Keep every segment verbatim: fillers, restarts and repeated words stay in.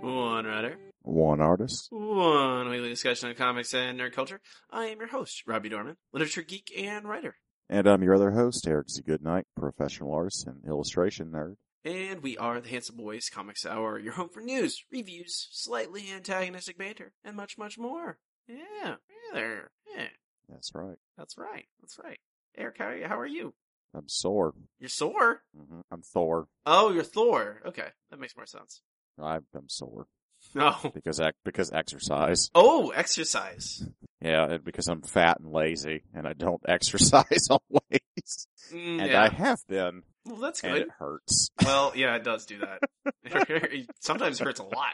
One writer, one artist, one weekly discussion of comics and nerd culture. I am your host, Robbie Dorman, literature geek and writer. And I'm your other host, Eric Z. Goodnight, professional artist and illustration nerd. And we are the Handsome Boys Comics Hour, your home for news, reviews, slightly antagonistic banter, and much, much more. Yeah, there. Yeah. That's right. That's right. That's right. Eric, how are you? How are you? I'm sore. You're sore? Mm-hmm. I'm Thor. Oh, you're Thor. Okay, that makes more sense. I'm sore. No. Oh. Because, because exercise. Oh, exercise. Yeah, because I'm fat and lazy, and I don't exercise always. Mm, and yeah. I have been. Well, that's good. And it hurts. Well, yeah, it does do that. It sometimes hurts a lot.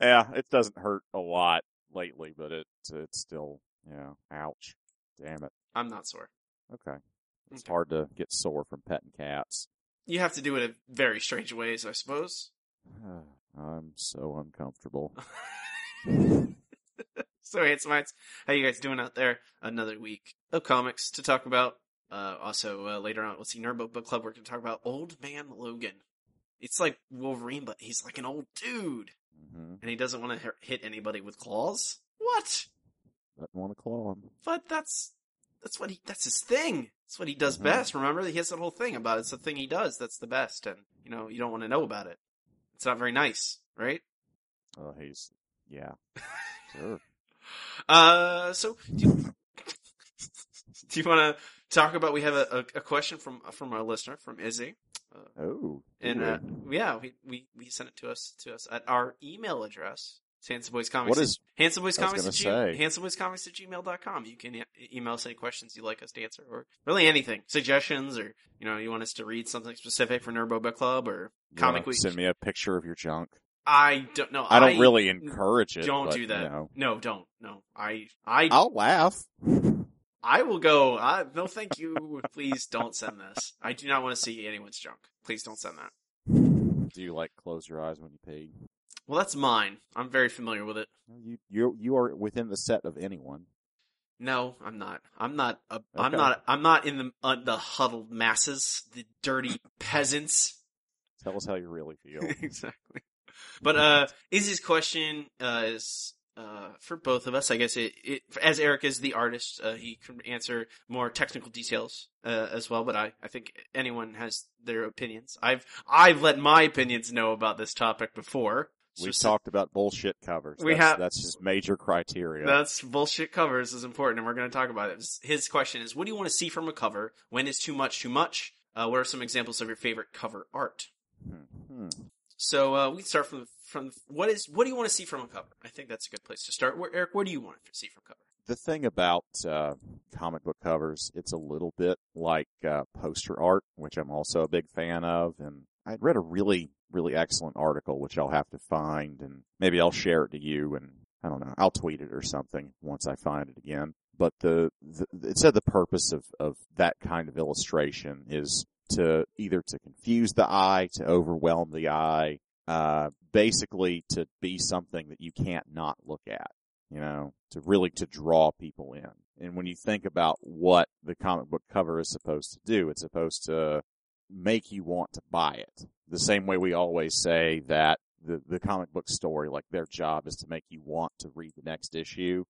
Yeah, it doesn't hurt a lot lately, but it it's still, you know, ouch. Damn it. I'm not sore. Okay. It's okay. Hard to get sore from petting cats. You have to do it in very strange ways, I suppose. I'm so uncomfortable. So, Handsome Minds, how you guys doing out there? Another week of comics to talk about. Uh, also, uh, later on, let's see, Nerdbook Book Club, we're going to talk about Old Man Logan. It's like Wolverine, but he's like an old dude. Mm-hmm. And he doesn't want to hit anybody with claws. What? Doesn't want to claw him. But that's, that's what he, that's his thing. That's what he does mm-hmm. best, remember? He has that whole thing about it. It's the thing he does that's the best. And, you know, you don't want to know about it. It's not very nice, right? Oh, he's, yeah. Sure. Uh, so, do you, do you want to talk about, we have a, a, a question from from our listener, from Izzy. Uh, oh. And, uh, yeah, we, we, we sent it to us to us at our email address. It's Handsome Boys Comics. What is? Handsome Boys Comics at, G- Handsome Boys Comics at gmail dot com. You can email us any questions you'd like us to answer, or really anything. Suggestions, or, you know, you want us to read something specific for Nerd Boba Club, or Comic Week. Send me a picture of your junk. I don't know. I don't I really encourage it. Don't but, do that. You know. No, don't. No. I, I, I'll laugh. I will go, I, no thank you. Please don't send this. I do not want to see anyone's junk. Please don't send that. Do you, like, close your eyes when you pee? Well, that's mine. I'm very familiar with it. You, you, you are within the set of anyone. No, I'm not. I'm not. A, okay. I'm not. I'm not in the uh, the huddled masses, the dirty peasants. Tell us how you really feel. Exactly. But uh, Izzy's question uh, is uh, for both of us. I guess it, it as Eric is the artist, uh, he can answer more technical details uh, as well. But I, I think anyone has their opinions. I've I've let my opinions know about this topic before. We've just talked about bullshit covers. We that's, have, that's just major criteria. That's bullshit covers is important, and we're going to talk about it. His question is, what do you want to see from a cover? When is too much too much? Uh, what are some examples of your favorite cover art? Hmm. So uh, we can start from from what is what do you want to see from a cover? I think that's a good place to start. Where, Eric, what do you want to see from cover? The thing about uh, comic book covers, it's a little bit like uh, poster art, which I'm also a big fan of, and I'd read a really, really excellent article, which I'll have to find, and maybe I'll share it to you, and I don't know, I'll tweet it or something once I find it again. But the, the it said the purpose of, of that kind of illustration is to either to confuse the eye, to overwhelm the eye, uh, basically to be something that you can't not look at, you know, to really to draw people in. And when you think about what the comic book cover is supposed to do, it's supposed to make you want to buy it. The same way we always say that the, the comic book story, like their job is to make you want to read the next issue.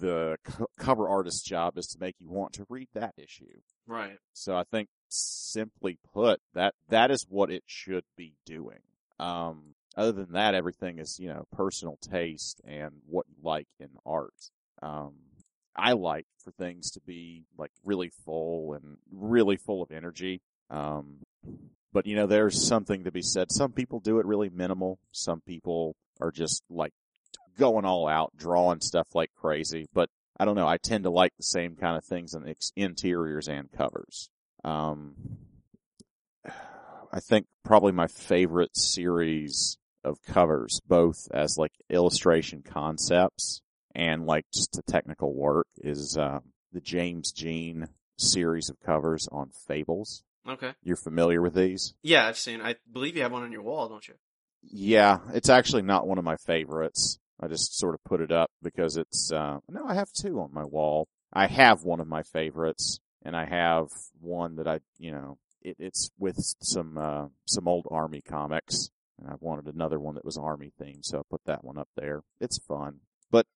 The co- cover artist's job is to make you want to read that issue. Right. So I think, simply put, that that is what it should be doing. Um, other than that, everything is, you know, personal taste and what you like in art. Um, I like for things to be like really full and really full of energy. Um, but you know, there's something to be said. Some people do it really minimal. Some people are just like going all out, drawing stuff like crazy. But I don't know. I tend to like the same kind of things in ex- interiors and covers. Um, I think probably my favorite series of covers, both as like illustration concepts and like just the technical work, is um, the James Jean series of covers on Fables. Okay. You're familiar with these? Yeah, I've seen. I believe you have one on your wall, don't you? Yeah, it's actually not one of my favorites. I just sort of put it up because it's... Uh, no, I have two on my wall. I have one of my favorites, and I have one that I, you know, it, it's with some uh, some old Army comics, and I wanted another one that was Army-themed, so I put that one up there. It's fun. But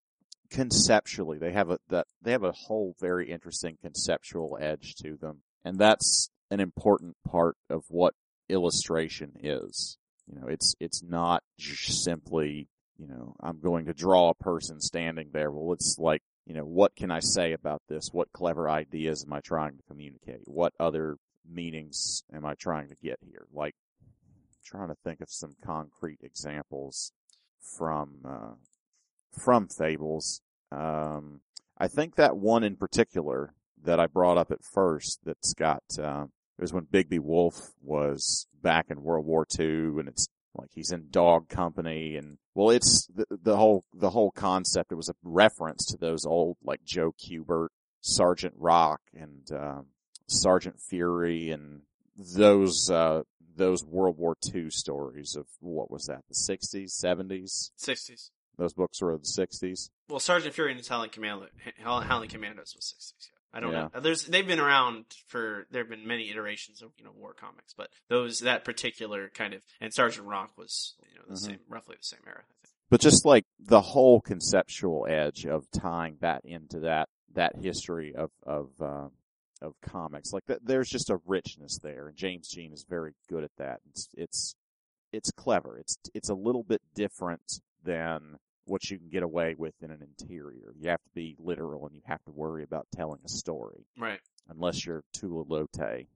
conceptually, they have a that they have a whole very interesting conceptual edge to them, and that's an important part of what illustration is. You know, it's it's not just simply, you know, I'm going to draw a person standing there. Well, it's like, you know, what can I say about this? What clever ideas am I trying to communicate? What other meanings am I trying to get here? Like, I'm trying to think of some concrete examples from uh, from Fables. Um, I think that one in particular that I brought up at first that's got... Uh, It was when Bigby Wolf was back in World War Two, and it's like he's in dog company, and well, it's the, the whole the whole concept. It was a reference to those old like Joe Kubert, Sergeant Rock, and um, Sergeant Fury, and those uh, those World War Two stories of what was that? The sixties, seventies, sixties. Those books were of the sixties. Well, Sergeant Fury and his Howling Commando, Howling Commandos was sixties. Yeah. I don't yeah. know. There's, they've been around for, there have been many iterations of, you know, war comics, but those, that particular kind of, and Sergeant Rock was, you know, the mm-hmm. same, roughly the same era, I think. But just like the whole conceptual edge of tying that into that, that history of, of, uh, of comics, like that, there's just a richness there, and James Jean is very good at that. It's, it's, it's clever. It's, it's a little bit different than what you can get away with in an interior. You have to be literal, and you have to worry about telling a story. Right. Unless you're Tuolote,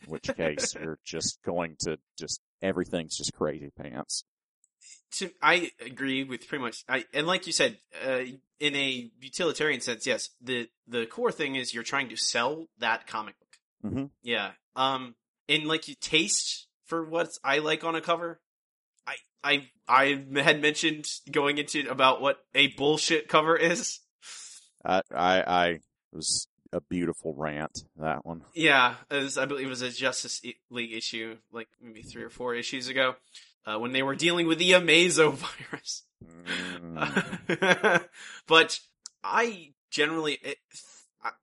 in which case you're just going to just, everything's just crazy pants. To, I agree with pretty much, I, and like you said, uh, in a utilitarian sense, yes, the, the core thing is you're trying to sell that comic book. Mm-hmm. Yeah. Um, and like you taste for what I like on a cover. I, I I had mentioned going into about what a bullshit cover is. I I, I it was a beautiful rant, that one. Yeah, it was, I believe it was a Justice League issue, like maybe three or four issues ago, uh, when they were dealing with the Amazovirus. Mm. But I generally, it,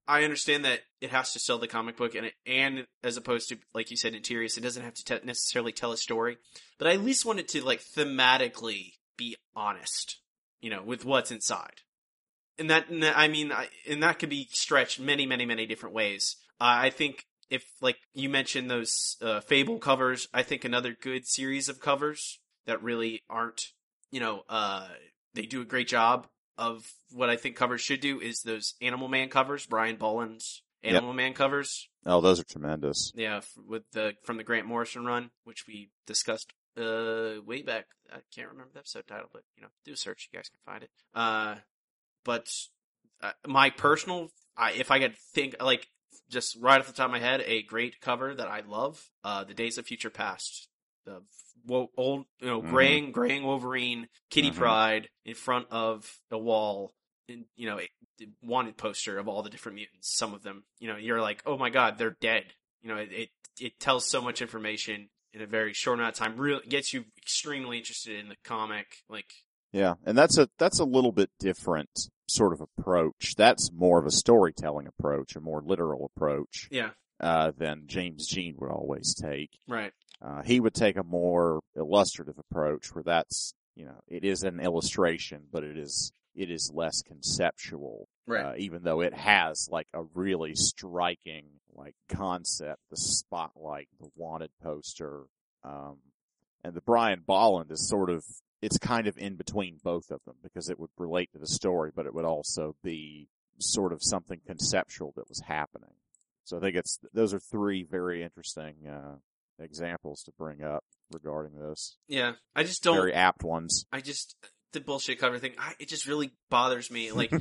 I understand that it has to sell the comic book, and it, and as opposed to, like you said, interiors, it doesn't have to te- necessarily tell a story. But I at least want it to, like, thematically be honest, you know, with what's inside. And that, and that I mean, I, and that could be stretched many, many, many different ways. Uh, I think if, like, you mentioned those uh, Fable covers, I think another good series of covers that really aren't, you know, uh, they do a great job of what I think covers should do is those Animal Man covers, Brian Boland's Animal yep. Man covers. Oh, those are tremendous. Yeah, with the from the Grant Morrison run, which we discussed uh, way back. I can't remember the episode title, but you know, do a search, you guys can find it. Uh, but uh, my personal, I, if I could think, like, just right off the top of my head, a great cover that I love, uh, The Days of Future Past. The old, you know, graying, mm-hmm. graying Wolverine, Kitty mm-hmm. Pryde in front of the wall, and you know, a wanted poster of all the different mutants. Some of them, you know, you're like, oh my god, they're dead. You know, it it, it tells so much information in a very short amount of time. Really gets you extremely interested in the comic. Like, yeah, and that's a that's a little bit different sort of approach. That's more of a storytelling approach, a more literal approach. Yeah. Uh, than James Jean would always take. Right. Uh, he would take a more illustrative approach where that's, you know, it is an illustration, but it is, it is less conceptual. Right. Uh, even though it has like a really striking, like, concept, the spotlight, the wanted poster, um, and the Brian Bolland is sort of, it's kind of in between both of them because it would relate to the story, but it would also be sort of something conceptual that was happening. So I think it's those are three very interesting uh, examples to bring up regarding this. Yeah, I just don't very apt ones. I just the bullshit cover thing. I, it just really bothers me. Like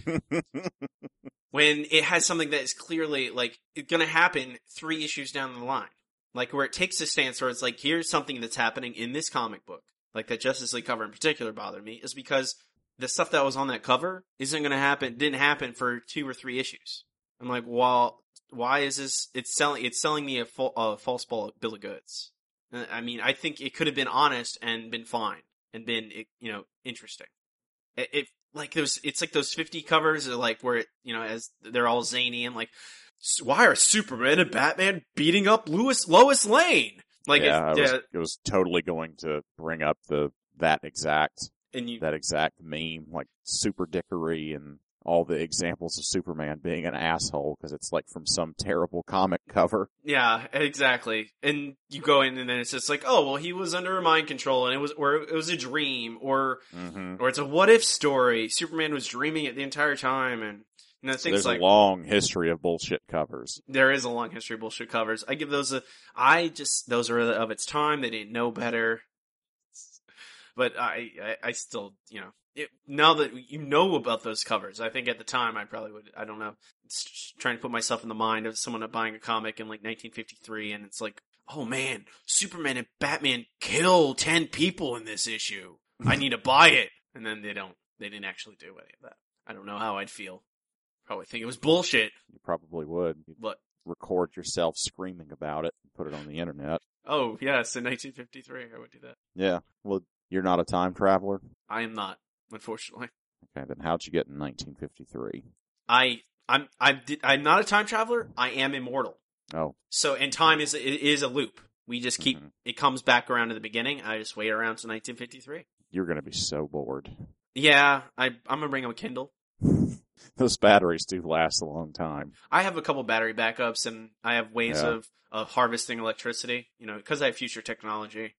when it has something that is clearly like going to happen three issues down the line, like where it takes a stance where it's like here's something that's happening in this comic book. like that Justice League cover in particular bothered me, is because the stuff that was on that cover isn't going to happen, didn't happen for two or three issues. I'm like, well, why is this, it's selling, it's selling me a, full, a false bill of goods. I mean, I think it could have been honest and been fine and been, you know, interesting. It, it like those, it's like those fifty covers are like where, it, you know, as they're all zany and like, why are Superman and Batman beating up Lois, Lois Lane? Like, yeah, it, it, was, uh, it was totally going to bring up the, that exact, and you, that exact meme, like super dickery and all the examples of Superman being an asshole because it's like from some terrible comic cover. Yeah, exactly. And you go in and then it's just like, oh, well, he was under mind control and it was, or it was a dream, or, mm-hmm. or it's a what if story. Superman was dreaming it the entire time. And, you know, things so there's like, a long history of bullshit covers. There is a long history of bullshit covers. I give those a, I just, those are of its time. They didn't know better. But I, I, I still, you know. It, now that you know about those covers, I think at the time I probably would, I don't know, trying to put myself in the mind of someone buying a comic in like nineteen fifty-three and it's like, oh man, Superman and Batman kill ten people in this issue. I need to buy it. And then they don't, they didn't actually do any of that. I don't know how I'd feel. Probably think it was bullshit. You probably would. You'd but record yourself screaming about it and put it on the internet. Oh yes, in nineteen fifty-three I would do that. Yeah, well, you're not a time traveler? I am not. Unfortunately. Okay, then how'd you get in nineteen fifty-three? I, I'm, I'm, I'm not a time traveler. I am immortal. Oh. So, and time is, it is a loop. We just keep, mm-hmm. it comes back around to the beginning. I just wait around to nineteen fifty-three. You're gonna be so bored. Yeah, I, I'm gonna bring up a Kindle. Those batteries do last a long time. I have a couple battery backups and I have ways yeah. of, of harvesting electricity, you know, because I have future technology.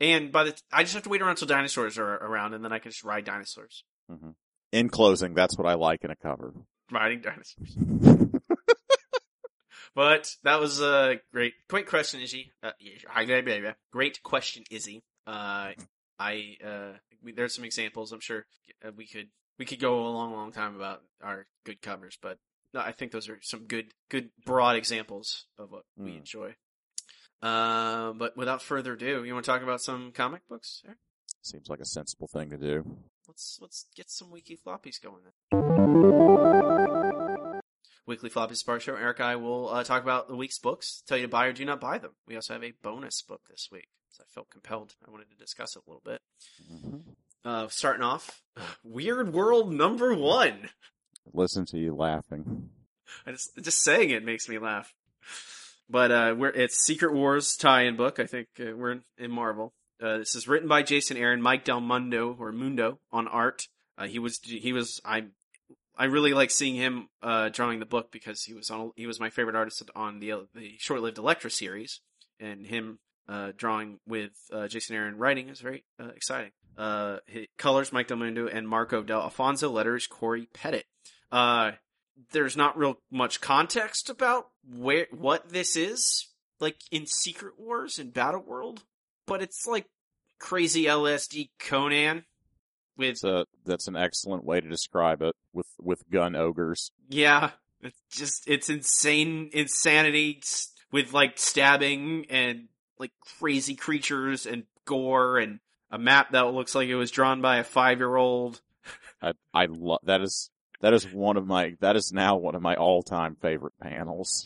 And by the, t- I just have to wait around until dinosaurs are around, and then I can just ride dinosaurs. Mm-hmm. In closing, that's what I like in a cover. Riding dinosaurs. But that was a great, great question, Izzy. Uh, great question, Izzy. Uh, I, uh, we, there's some examples. I'm sure we could, we could go a long, long time about our good covers, but no, I think those are some good, good broad examples of what mm. we enjoy. Uh, but without further ado, you want to talk about some comic books, Eric? Seems like a sensible thing to do. Let's let's get some Weekly Floppies going then. Weekly Floppies is our show. Eric and I will uh, talk about the week's books, tell you to buy or do not buy them. We also have a bonus book this week, so I felt compelled. I wanted to discuss it a little bit. Mm-hmm. Uh, starting off, Weirdworld number one. Listen to you laughing. I just just saying it makes me laugh. But uh, we're, it's Secret Wars tie-in book. I think uh, we're in, in Marvel. Uh, this is written by Jason Aaron, Mike Del Mundo or Mundo on art. Uh, he was he was I I really like seeing him uh, drawing the book because he was on he was my favorite artist on the the short-lived Elektra series, and him uh, drawing with uh, Jason Aaron writing is very uh, exciting. Uh, his colors Mike Del Mundo and Marco Del Alfonso. Letters Corey Pettit. Uh, There's not real much context about where what this is, like in Secret Wars and Battleworld, but it's like crazy L S D Conan. With that's, a, that's an excellent way to describe it. With with gun ogres, yeah, it's just it's insane insanity with like stabbing and like crazy creatures and gore and a map that looks like it was drawn by a five year old. I I love that is. That is one of my, that is now one of my all-time favorite panels.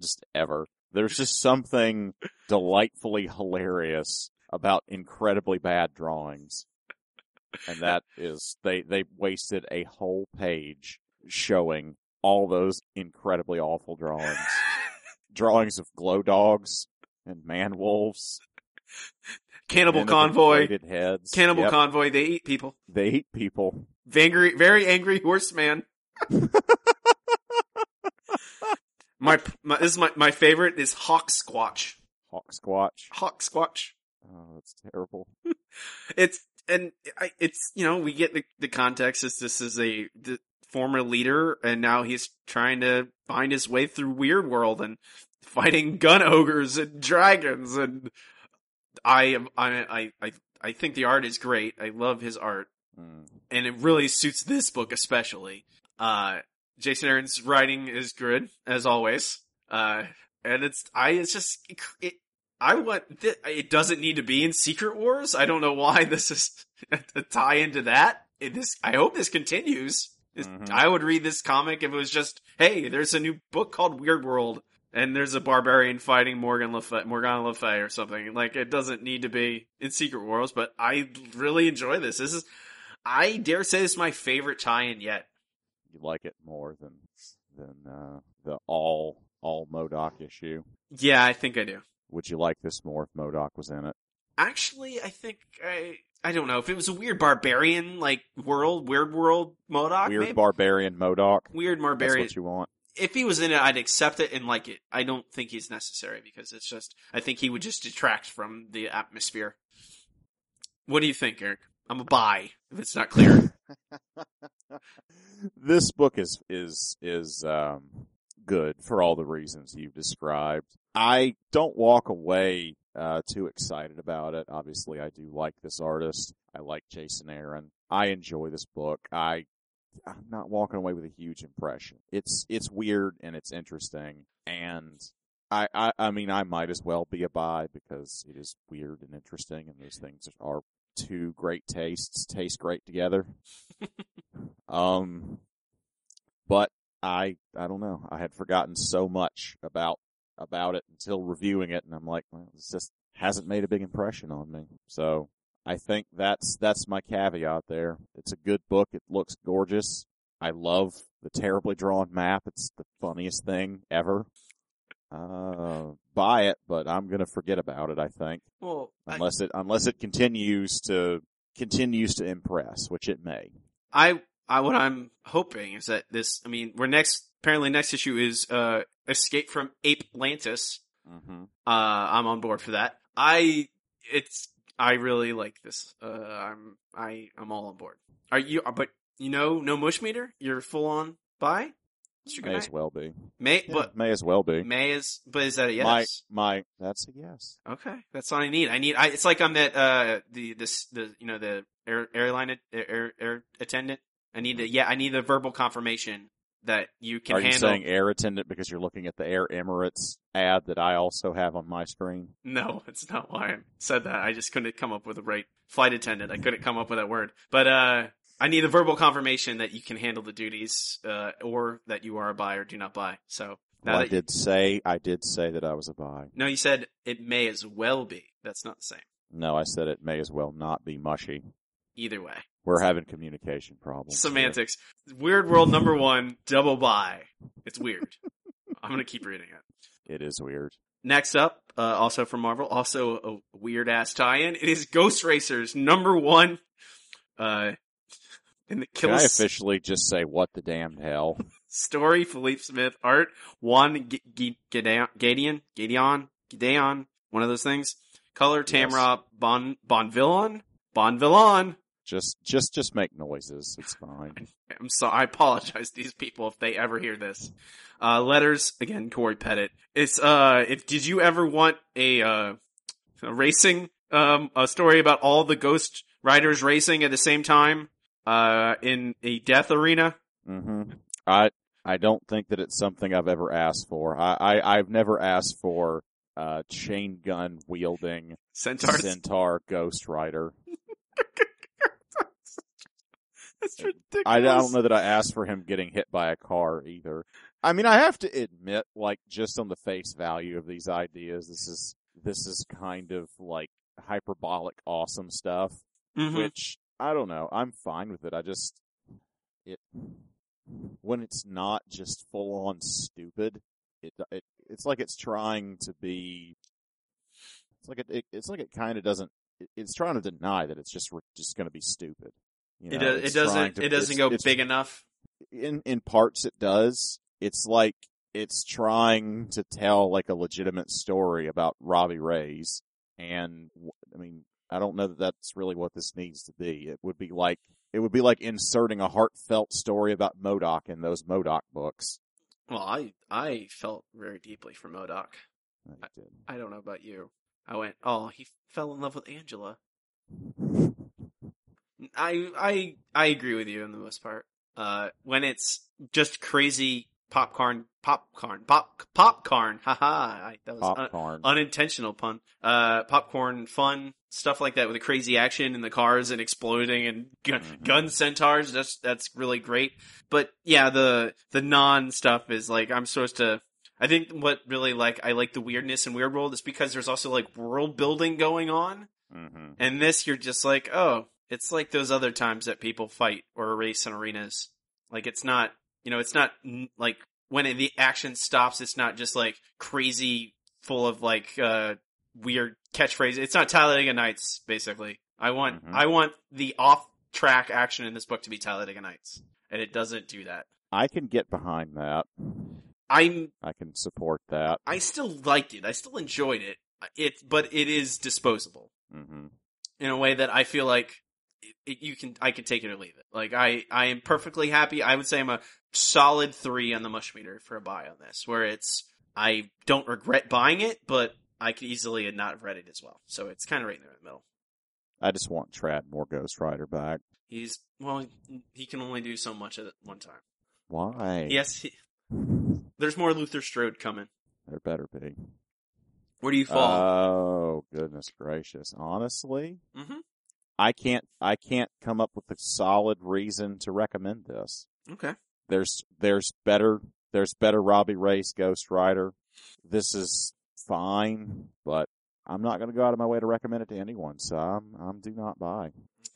Just ever. There's just something delightfully hilarious about incredibly bad drawings. And that is, they, they wasted a whole page showing all those incredibly awful drawings. Drawings of glow dogs and man wolves. Cannibal Convoy. Heads. Cannibal yep. Convoy, they eat people. They eat people. Angry, very angry horseman. my, my, this is my, my favorite is Hawk Squatch. Hawk Squatch. Hawk Squatch. Oh, that's terrible. It's, and I, it's, you know, we get the, the context is this is a the former leader and now he's trying to find his way through Weirdworld and fighting gun ogres and dragons. And I am, I, I, I, I think the art is great. I love his art. And it really suits this book especially. Uh, Jason Aaron's writing is good as always, uh, and it's I it's just it, it, I want th- it doesn't need to be in Secret Wars. I don't know why this is a tie into that. It, this I hope this continues. Mm-hmm. I would read this comic if it was just, hey, there's a new book called Weirdworld, and there's a barbarian fighting Morgan Le Fay, Morgana Le Fay or something. Like, it doesn't need to be in Secret Wars, but I really enjoy this. This is, I dare say, this is my favorite tie-in yet. You like it more than than uh, the all all M O D O K issue? Yeah, I think I do. Would you like this more if M O D O K was in it? Actually, I think I... I don't know. If it was a weird barbarian, like, world, weird world M O D O K, Weird maybe? barbarian M O D O K. Weird barbarian. That's what you want. If he was in it, I'd accept it and like it. I don't think he's necessary because it's just... I think he would just detract from the atmosphere. What do you think, Eric? I'm a buy, if it's not clear. This book is is is um, good for all the reasons you've described. I don't walk away uh too excited about it. Obviously, I do like this artist. I like Jason Aaron. I enjoy this book. I, I'm not walking away with a huge impression. It's it's weird and it's interesting. And I, I, I mean, I might as well be a buy because it is weird and interesting. And those things are two great tastes, taste great together. um, But I I don't know. I had forgotten so much about about it until reviewing it, and I'm like, well, it just hasn't made a big impression on me. So I think that's that's my caveat there. It's a good book. It looks gorgeous. I love the terribly drawn map. It's the funniest thing ever. Uh, buy it, but I'm gonna forget about it. I think, well, unless I, it unless it continues to continues to impress, which it may. I I what I'm hoping is that this. I mean, we're next. Apparently, next issue is uh. Escape from Ape Lantis. Mm-hmm. Uh, I'm on board for that. I it's I really like this. Uh, I'm I I'm all on board. Are you? But you know, no mush meter. You're full on buy. May as well be. May yeah, but may as well be. May is but is that a yes? My my that's a yes. Okay, that's all I need. I need. I it's like I'm at uh the this the you know the air, airline air air attendant. I need to yeah. I need the verbal confirmation. That you can handle. Are you handle. saying air attendant because you're looking at the Air Emirates ad that I also have on my screen? No, that's not why I said that. I just couldn't come up with the right flight attendant. I couldn't come up with that word. But uh, I need a verbal confirmation that you can handle the duties, uh, or that you are a buy or do not buy. So now well, I did you... say I did say that I was a buy. No, you said it may as well be. That's not the same. No, I said it may as well not be mushy. Either way. We're having communication problems. Semantics. Here. Weird World number one, double buy. It's weird. I'm going to keep reading it. It is weird. Next up, uh, also from Marvel, also a weird-ass tie-in. It is Ghost Racers number one. Uh, in the Can I officially s- just say, what the damned hell? Story, Philippe Smith, art, Juan G- G- Gideon, Gideon, Gideon, Gideon, one of those things. Color, Tamra yes. Bon Bonvillon. Bonvillon. Just, just, just make noises. It's fine. I'm sorry. I apologize to these people if they ever hear this. Uh, letters again, Corey Pettit. It's uh, if did you ever want a uh, a racing um, a story about all the ghost riders racing at the same time uh in a death arena? Mm-hmm. I I don't think that it's something I've ever asked for. I, I I've never asked for uh chain gun wielding centaur centaur ghost rider. That's ridiculous. I don't know that I asked for him getting hit by a car either. I mean, I have to admit, like, just on the face value of these ideas, this is this is kind of like hyperbolic awesome stuff. Mm-hmm. Which I don't know. I'm fine with it. I just it when it's not just full on stupid. It, it it's like it's trying to be. It's like it, it it's like it kind of doesn't. It, it's trying to deny that it's just just going to be stupid. You know, it, it doesn't. To, it doesn't go big enough. In in parts, it does. It's like it's trying to tell like a legitimate story about Robbie Reyes, and I mean, I don't know that that's really what this needs to be. It would be like it would be like inserting a heartfelt story about M O D O K in those M O D O K books. Well, I I felt very deeply for M O D O K. I, I, I don't know about you. I went, oh, he fell in love with Angela. I I I agree with you in the most part. Uh, when it's just crazy popcorn, popcorn, pop, popcorn. Ha ha. That was popcorn. Un- unintentional pun. Uh, popcorn fun, stuff like that with the crazy action and the cars and exploding and gun, mm-hmm. gun centaurs. That's, that's really great. But yeah, the, the non stuff is like, I'm supposed to, I think what really like, I like the weirdness in Weirdworld is because there's also like world building going on. Mm-hmm. And this, you're just like, oh, it's like those other times that people fight or race in arenas. Like, it's not, you know, it's not like when it, the action stops, it's not just like crazy full of like, uh, weird catchphrases. It's not Talladega Nights, basically. I want, mm-hmm. I want the off track action in this book to be Talladega Nights, and it doesn't do that. I can get behind that. I'm, I can support that. I still liked it. I still enjoyed it. It, but it is disposable mm-hmm. in a way that I feel like it, it, you can, I can take it or leave it. Like I, I am perfectly happy. I would say I'm a solid three on the mush meter for a buy on this, where it's, I don't regret buying it, but I could easily not have read it as well. So it's kind of right in the middle. I just want Trad more Ghost Rider back. He's, well, he can only do so much at one time. Why? Yes. He, there's more Luther Strode coming. There better be. Where do you fall? Oh, goodness gracious. Honestly, mm-hmm. I can't, I can't come up with a solid reason to recommend this. Okay. There's, there's better, there's better Robbie Reyes Ghost Rider. This is fine, but I'm not going to go out of my way to recommend it to anyone. So I'm, I'm do not buy.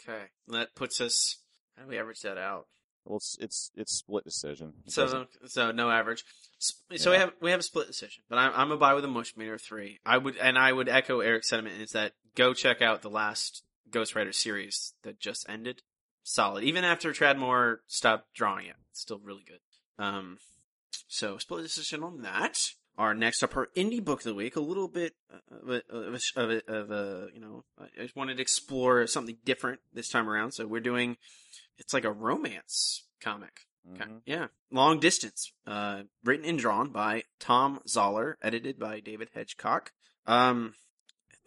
Okay. That puts us, how do we average that out? Well, it's, it's, it's split decision. It so, doesn't... so no average. So yeah. we have we have a split decision, but I'm I'm a buy with a mush meter of three. I would and I would echo Eric's sentiment is that go check out the last Ghost Rider series that just ended. Solid, even after Tradmore stopped drawing it, it's still really good. Um, so split decision on that. Our next up, our indie book of the week, a little bit of a, of a, of a, of a you know, I just wanted to explore something different this time around. So we're doing, it's like a romance comic. Okay. Mm-hmm. Yeah. Long Distance, uh, written and drawn by Tom Zoller, edited by David Hedgecock. Um,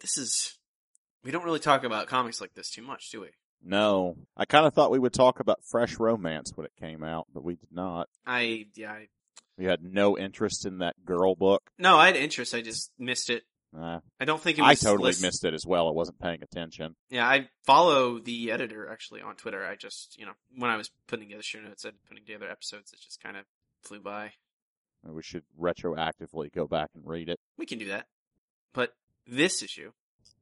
this is, we don't really talk about comics like this too much, do we? No. I kind of thought we would talk about Fresh Romance when it came out, but we did not. I, yeah. I, you had no interest in that girl book? No, I had interest. I just missed it. Uh, I don't think it was. I totally list- missed it as well. I wasn't paying attention. Yeah, I follow the editor actually on Twitter. I just, you know, when I was putting together show notes and putting together episodes, it just kind of flew by. We should retroactively go back and read it. We can do that. But this issue,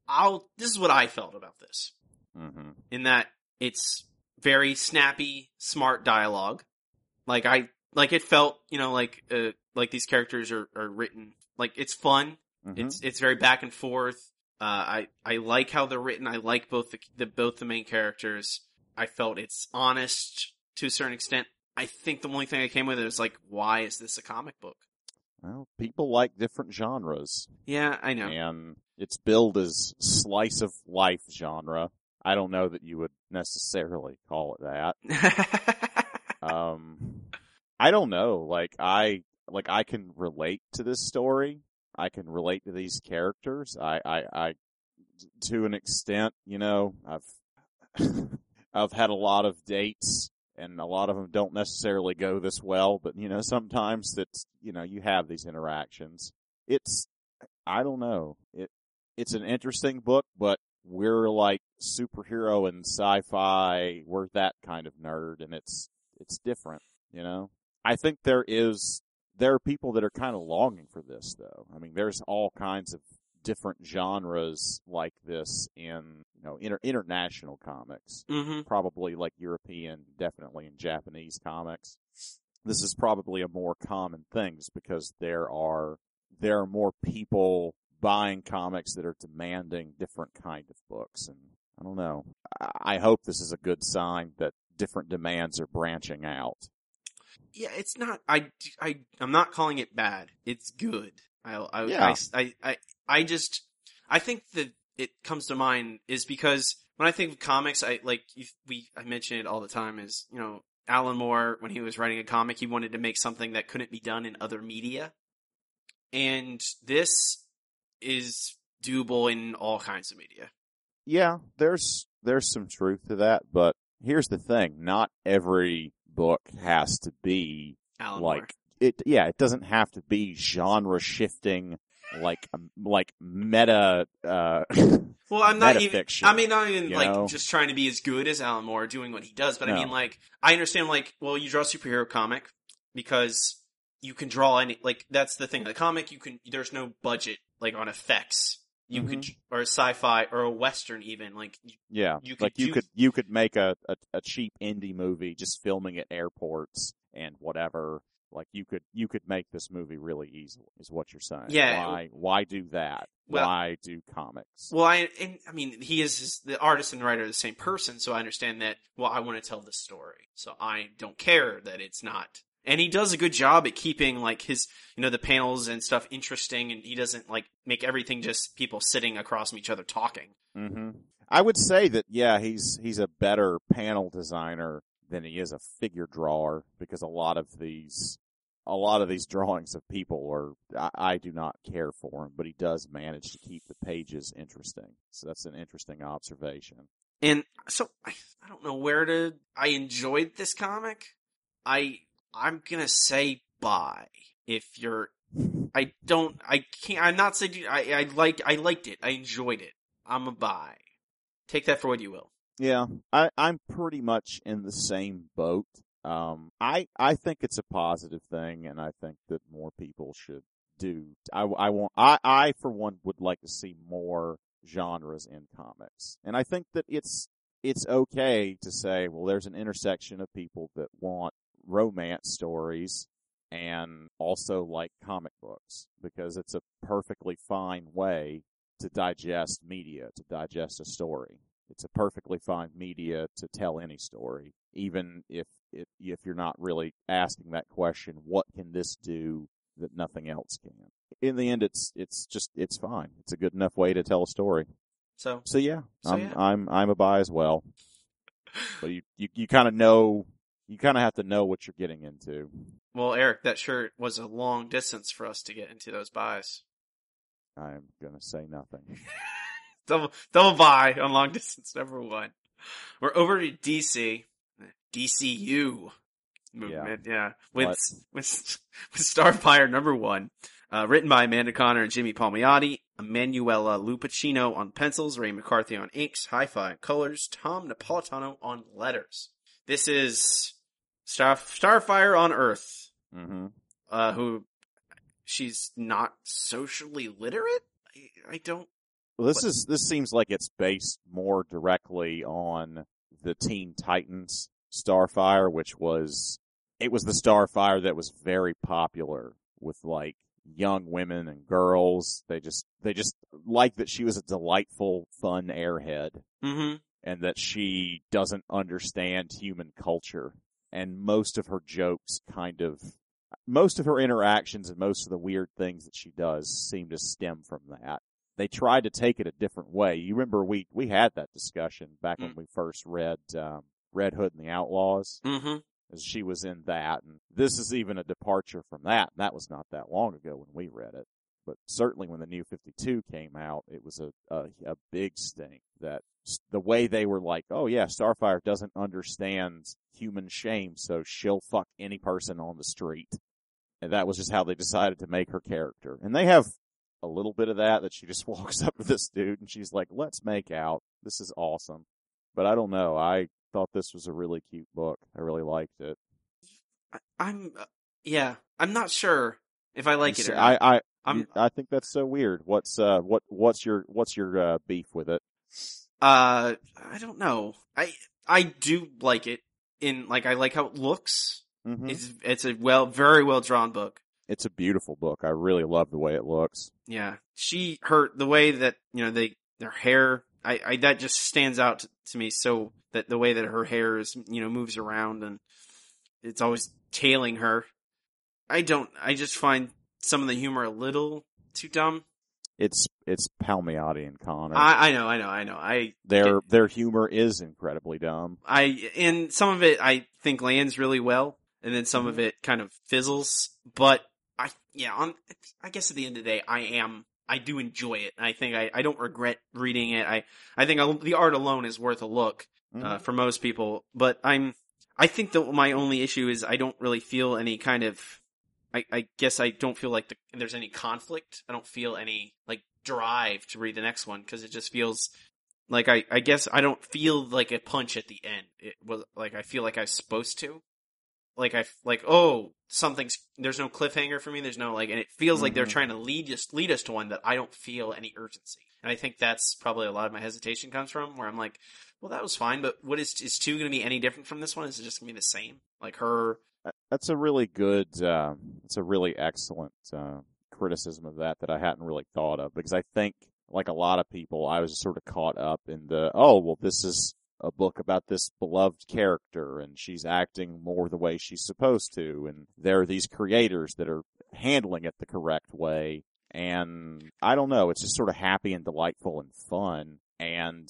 I'll. This is what I felt about this. Mm-hmm. In that it's very snappy, smart dialogue. Like I, like it felt, you know, like uh, like these characters are, are written. Like it's fun. Mm-hmm. It's it's very back and forth. Uh, I I like how they're written. I like both the, the both the main characters. I felt it's honest to a certain extent. I think the only thing I came with it was like, why is this a comic book? Well, people like different genres. Yeah, I know. And it's billed as slice of life genre. I don't know that you would necessarily call it that. um, I don't know. Like I like I can relate to this story. I can relate to these characters. I, I, I, to an extent, you know, I've, I've had a lot of dates and a lot of them don't necessarily go this well, but you know, sometimes that's, you know, you have these interactions. It's, I don't know. It, it's an interesting book, but we're like superhero and sci-fi. We're that kind of nerd and it's, it's different, you know? I think there is, There are people that are kind of longing for this, though. I mean, there's all kinds of different genres like this in, you know, inter- international comics. Mm-hmm. Probably like European, definitely in Japanese comics. This is probably a more common thing just because there are, there are more people buying comics that are demanding different kind of books. And I don't know. I, I hope this is a good sign that different demands are branching out. Yeah, it's not. I, I, I'm not calling it bad. It's good. I, I, yeah. I, I, I just, I think that it comes to mind is because when I think of comics, I like we, I mention it all the time. Is you know Alan Moore when he was writing a comic, he wanted to make something that couldn't be done in other media, and this is doable in all kinds of media. Yeah, there's there's some truth to that, but here's the thing: not every book has to be Alan like it, yeah, it doesn't have to be genre shifting, like, like meta, uh, well, I'm not even, fiction, I mean, not even like know? just trying to be as good as Alan Moore doing what he does, but no. I mean, like, I understand, like, well, you draw a superhero comic because you can draw any, like, that's the thing. The comic, you can, there's no budget, like, on effects. You mm-hmm. could, or a sci-fi, or a western even, like, yeah, you could like you do... could, you could make a, a, a cheap indie movie just filming at airports and whatever. Like, you could, you could make this movie really easily, is what you're saying. Yeah. Why, why do that? Well, why do comics? Well, I, and, I mean, he is, his, the artist and writer are the same person, so I understand that, well, I want to tell this story. So I don't care that it's not. And he does a good job at keeping, like, his, you know, the panels and stuff interesting, and he doesn't, like, make everything just people sitting across from each other talking. Mm-hmm. I would say that, yeah, he's, he's a better panel designer than he is a figure drawer, because a lot of these, a lot of these drawings of people are, I, I do not care for him, but he does manage to keep the pages interesting. So that's an interesting observation. And so, I, I don't know where to, I enjoyed this comic. I... I'm gonna say bye. If you're, I don't, I can't, I'm not saying, I, I liked, I liked it. I enjoyed it. I'm a bye. Take that for what you will. Yeah. I, I'm pretty much in the same boat. Um, I, I think it's a positive thing, and I think that more people should do, I, I want, I, I for one would like to see more genres in comics. And I think that it's, it's okay to say, well, there's an intersection of people that want romance stories and also like comic books, because it's a perfectly fine way to digest media, to digest a story. It's a perfectly fine media to tell any story, even if if, if you're not really asking that question, what can this do that nothing else can? In the end, it's it's just it's fine. It's a good enough way to tell a story. So so yeah, so I'm, yeah. I'm I'm I'm a buy as well. But you you, you kind of know. You kind of have to know what you're getting into. Well, Eric, that sure was a long distance for us to get into those buys. I'm going to say nothing. double double buy on long distance, number one. We're over to D C. D C U movement, yeah. yeah. With, with, with Starfire, number one. Uh, written by Amanda Connor and Jimmy Palmiotti. Emanuela Lupacino on pencils. Ray McCarthy on inks. Hi-Fi on colors. Tom Napolitano on letters. This is... Star, Starfire on Earth, mm-hmm. uh, who she's not socially literate. I, I don't. Well, this what? is this seems like it's based more directly on the Teen Titans Starfire, which was it was the Starfire that was very popular with like young women and girls. They just they just liked that she was a delightful, fun airhead, mm-hmm. and that she doesn't understand human culture. And most of her jokes kind of, most of her interactions and most of the weird things that she does seem to stem from that. They tried to take it a different way. You remember we, we had that discussion back mm-hmm. when we first read um, Red Hood and the Outlaws. Mm-hmm. As she was in that. And this is even a departure from that. And that was not that long ago when we read it. But certainly when the New fifty-two came out, it was a, a, a big stink that the way they were like, oh yeah, Starfire doesn't understand human shame, so she'll fuck any person on the street. And that was just how they decided to make her character. And they have a little bit of that, that she just walks up to this dude and she's like, let's make out. This is awesome. But I don't know. I thought this was a really cute book. I really liked it. I'm, uh, yeah, I'm not sure if I like it or not. I, I, I'm, I think that's so weird. What's uh what what's your what's your uh, beef with it? Uh, I don't know. I I do like it. In like I like how it looks. Mm-hmm. It's it's a well very well drawn book. It's a beautiful book. I really love the way it looks. Yeah, she her the way that you know they their hair. I, I that just stands out to, to me. So that the way that her hair is you know moves around and it's always tailing her. I don't. I just find. Some of the humor a little too dumb. It's it's Palmiotti and Connor. I, I know, I know, I know. I their I, their humor is incredibly dumb. I and some of it I think lands really well, and then some mm. of it kind of fizzles. But I yeah, I'm, I guess at the end of the day, I am I do enjoy it. I think I, I don't regret reading it. I I think I, the art alone is worth a look mm. uh, for most people. But I'm I think that my only issue is I don't really feel any kind of I, I guess I don't feel like the, there's any conflict. I don't feel any, like, drive to read the next one, because it just feels like I, I guess I don't feel like a punch at the end. It was like I feel like I was supposed to. Like, I, like oh, something's, there's no cliffhanger for me. There's no, like, and it feels mm-hmm. like they're trying to lead us, lead us to one that I don't feel any urgency. And I think that's probably a lot of my hesitation comes from, where I'm like, well, that was fine, but what is, is two going to be any different from this one? Is it just going to be the same? Like, her... That's a really good, uh, that's a really excellent uh, criticism of that that I hadn't really thought of, because I think, like a lot of people, I was sort of caught up in the, oh, well, this is a book about this beloved character, and she's acting more the way she's supposed to, and there are these creators that are handling it the correct way, and I don't know, it's just sort of happy and delightful and fun, and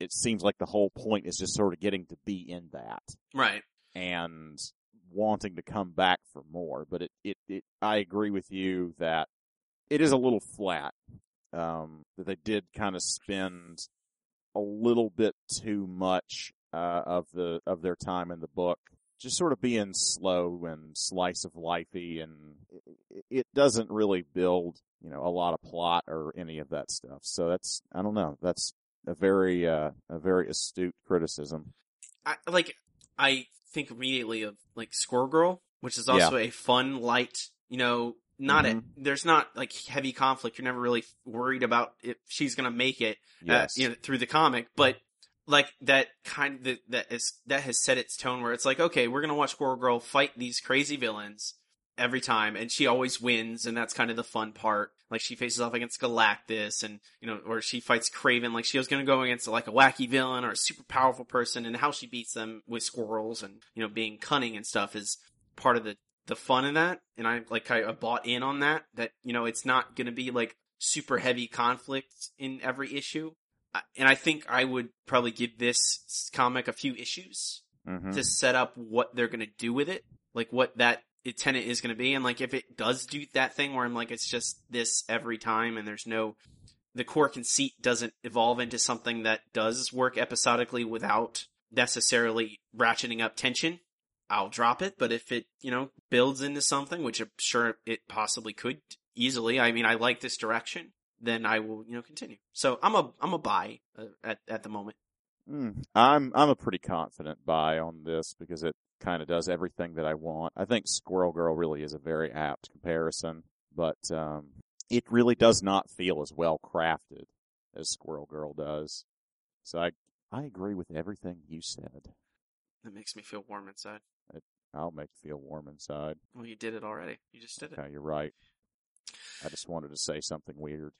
it seems like the whole point is just sort of getting to be in that. Right. And wanting to come back for more, but it, it, it I agree with you that it is a little flat, um, that they did kind of spend a little bit too much uh, of the of their time in the book just sort of being slow and slice of lifey, and it, it doesn't really build, you know, a lot of plot or any of that stuff. So that's, I don't know, that's a very uh, a very astute criticism. I, like I think immediately of like Squirrel Girl, which is also yeah. a fun, light, you know, not mm-hmm. a, there's not like heavy conflict. You're never really worried about if she's going to make it yes. uh, you know, through the comic, but like that kind of, the, that is, that has set its tone where it's like, okay, we're going to watch Squirrel Girl fight these crazy villains every time. And she always wins. And that's kind of the fun part. Like she faces off against Galactus and, you know, or she fights Kraven. Like she was going to go against like a wacky villain or a super powerful person, and how she beats them with squirrels and, you know, being cunning and stuff is part of the, the fun in that. And I like, I bought in on that, that, you know, it's not going to be like super heavy conflict in every issue. And I think I would probably give this comic a few issues mm-hmm. to set up what they're going to do with it. Like what that tenant is going to be. And like, if it does do that thing where I'm like, it's just this every time and there's no, the core conceit doesn't evolve into something that does work episodically without necessarily ratcheting up tension, I'll drop it. But if it, you know, builds into something, which I'm sure it possibly could easily, I mean, I like this direction, then I will, you know, continue. So I'm a, I'm a buy uh, at, at the moment. Mm, I'm, I'm a pretty confident buy on this because it kind of does everything that I want. I think Squirrel Girl really is a very apt comparison, but, um, it really does not feel as well crafted as Squirrel Girl does. So I, I agree with everything you said. That makes me feel warm inside. It, I'll make you feel warm inside. Well, you did it already. You just did it. Yeah, you're right. I just wanted to say something weird.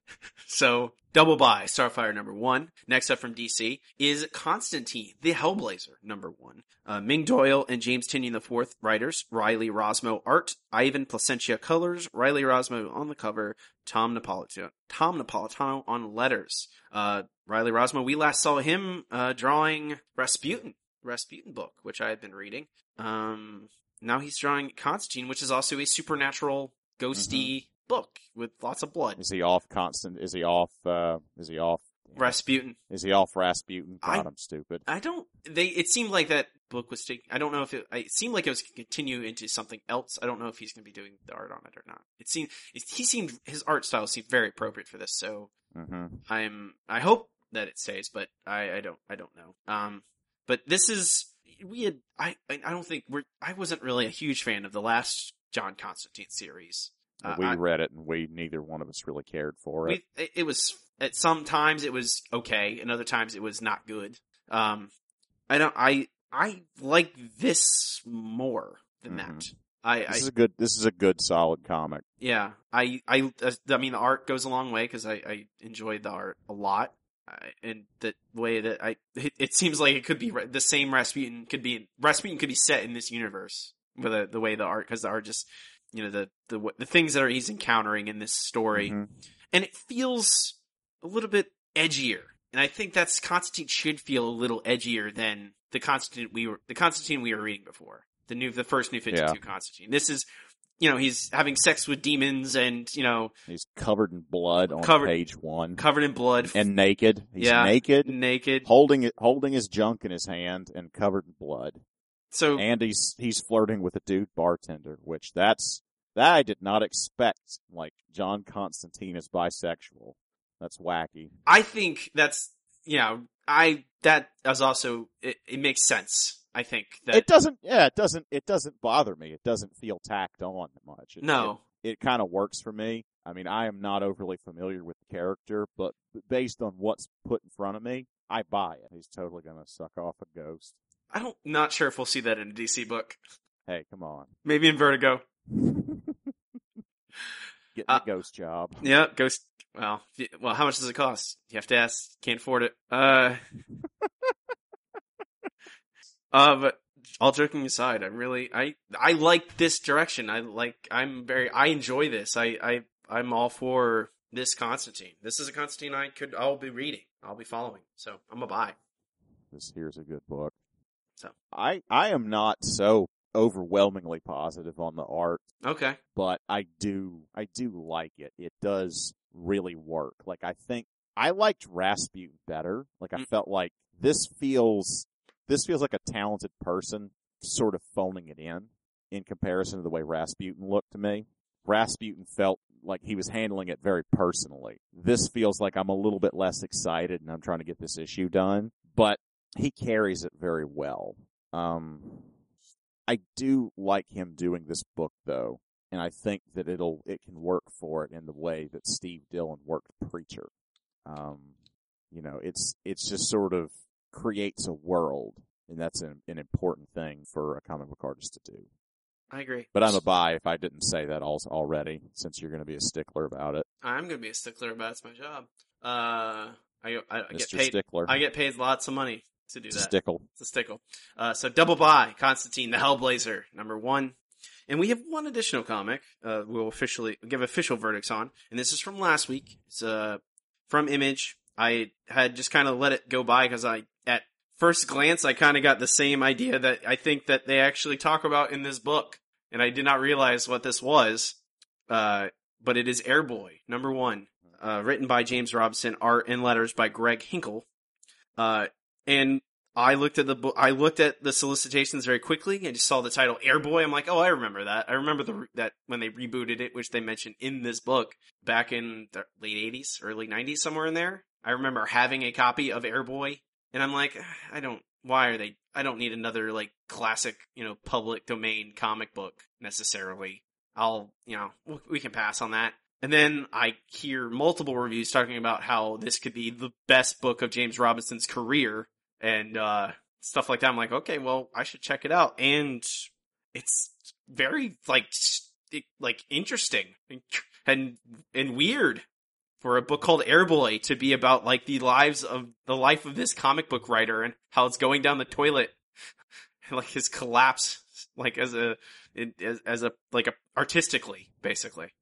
So, double buy, Starfire number one. Next up from D C is Constantine, the Hellblazer, number one. Uh, Ming Doyle and James Tinian the fourth, writers. Riley Rosmo, art. Ivan Placentia, colors. Riley Rosmo on the cover. Tom Napolitano, Tom Napolitano on letters. Uh, Riley Rosmo, we last saw him uh, drawing Rasputin, Rasputin book, which I had been reading. Um, now he's drawing Constantine, which is also a supernatural, ghosty... Mm-hmm. book with lots of blood. Is he off constant? Is he off? Uh, is he off? Rasputin. Is he off Rasputin? God, I, I'm stupid. I don't. They. It seemed like that book was. I don't know if it. It seemed like it was going to continue into something else. I don't know if he's going to be doing the art on it or not. It seemed. It, he seemed his art style seemed very appropriate for this. So mm-hmm. I'm. I hope that it stays, but I, I don't. I don't know. Um. But this is. We had. I. I don't think we're. I wasn't really a huge fan of the last John Constantine series. Uh, we I, read it, and we neither one of us really cared for it. We, it was at some times it was okay, and other times it was not good. Um, I don't. I I like this more than mm-hmm. that. I this I, is a good. This is a good, solid comic. Yeah, I I I mean the art goes a long way because I, I enjoyed the art a lot, I, and the way that I it, it seems like it could be the same Rasputin could be Rasputin could be set in this universe with the, the way the art because the art just. You know, the, the the things that are he's encountering in this story. Mm-hmm. And it feels a little bit edgier. And I think that's Constantine should feel a little edgier than the Constantine we were the Constantine we were reading before. The new the first New fifty-two yeah. Constantine. This is, you know, he's having sex with demons and, you know, he's covered in blood on covered, page one. Covered in blood. And naked. He's yeah, naked. Naked. Holding it holding his junk in his hand and covered in blood. So and he's he's flirting with a dude bartender, which that's That I did not expect. Like, John Constantine is bisexual. That's wacky. I think that's, you know, I, that is also, it, it makes sense. I think that it doesn't, yeah, it doesn't, it doesn't bother me. It doesn't feel tacked on much. It, no. It, it kind of works for me. I mean, I am not overly familiar with the character, but based on what's put in front of me, I buy it. He's totally going to suck off a ghost. I don't, not sure if we'll see that in a D C book. Hey, come on. Maybe in Vertigo. Get uh, the ghost job. Yeah, ghost. Well, well, how much does it cost? You have to ask. Can't afford it. Uh, uh, but all joking aside, I really, I, I like this direction. I like, I'm very, I enjoy this. I, I, I'm all for this Constantine. This is a Constantine I could, I'll be reading. I'll be following. So I'm a buy. This here's a good book. So I, I am not so overwhelmingly positive on the art. Okay. But I do, I do like it. It does really work. Like, I think I liked Rasputin better. Like, I mm. felt like this feels, this feels like a talented person sort of phoning it in, in comparison to the way Rasputin looked to me. Rasputin felt like he was handling it very personally. This feels like I'm a little bit less excited and I'm trying to get this issue done, but he carries it very well. Um, I do like him doing this book though, and I think that it'll, it can work for it in the way that Steve Dillon worked Preacher. Um, you know, it's, it's just sort of creates a world, and that's an, an important thing for a comic book artist to do. I agree. But I'm a buy if I didn't say that also already, since you're going to be a stickler about it. I'm going to be a stickler about it. It's my job. Uh, I, I, I get paid. Stickler. I get paid lots of money to do it's that. It's a stickle. It's a stickle. Uh, so double buy, Constantine the Hellblazer, number one. And we have one additional comic uh, we'll officially give official verdicts on, and this is from last week. It's uh, from Image. I had just kind of let it go by because I, at first glance, I kind of got the same idea that I think that they actually talk about in this book. And I did not realize what this was, uh, but it is Airboy, number one, uh, written by James Robinson, art and letters by Greg Hinkle. Uh, and I looked at the bo- I looked at the solicitations very quickly. I just saw the title Airboy. I'm like, oh, I remember that. I remember the, that when they rebooted it, which they mentioned in this book back in the late eighties, early nineties, somewhere in there. I remember having a copy of Airboy, and I'm like, I don't. Why are they? I don't need another like classic, you know, public domain comic book necessarily. I'll, you know, we can pass on that. And then I hear multiple reviews talking about how this could be the best book of James Robinson's career and uh, stuff like that. I'm like, okay, well, I should check it out. And it's very like, like interesting and and weird for a book called Airboy to be about like the lives of the life of this comic book writer and how it's going down the toilet, like his collapse, like as a, as, as a, like a artistically, basically.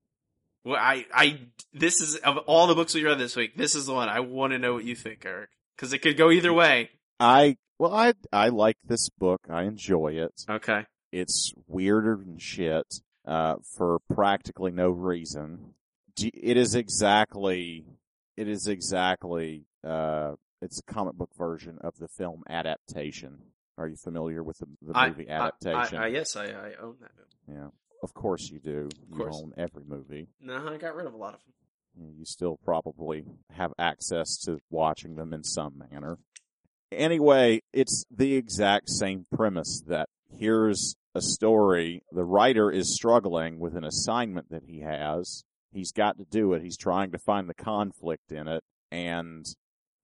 Well, I, I, this is of all the books we read this week, this is the one I want to know what you think, Eric, because it could go either way. I, well, I, I like this book. I enjoy it. Okay. It's weirder than shit, uh, for practically no reason. It is exactly, it is exactly, uh, it's a comic book version of the film Adaptation. Are you familiar with the, the I, movie Adaptation? I, I, I, yes, I, I own that movie. Yeah, of course you do. Of course. You own every movie. No, I got rid of a lot of them. You still probably have access to watching them in some manner. Anyway, it's the exact same premise that here's a story. The writer is struggling with an assignment that he has. He's got to do it. He's trying to find the conflict in it, and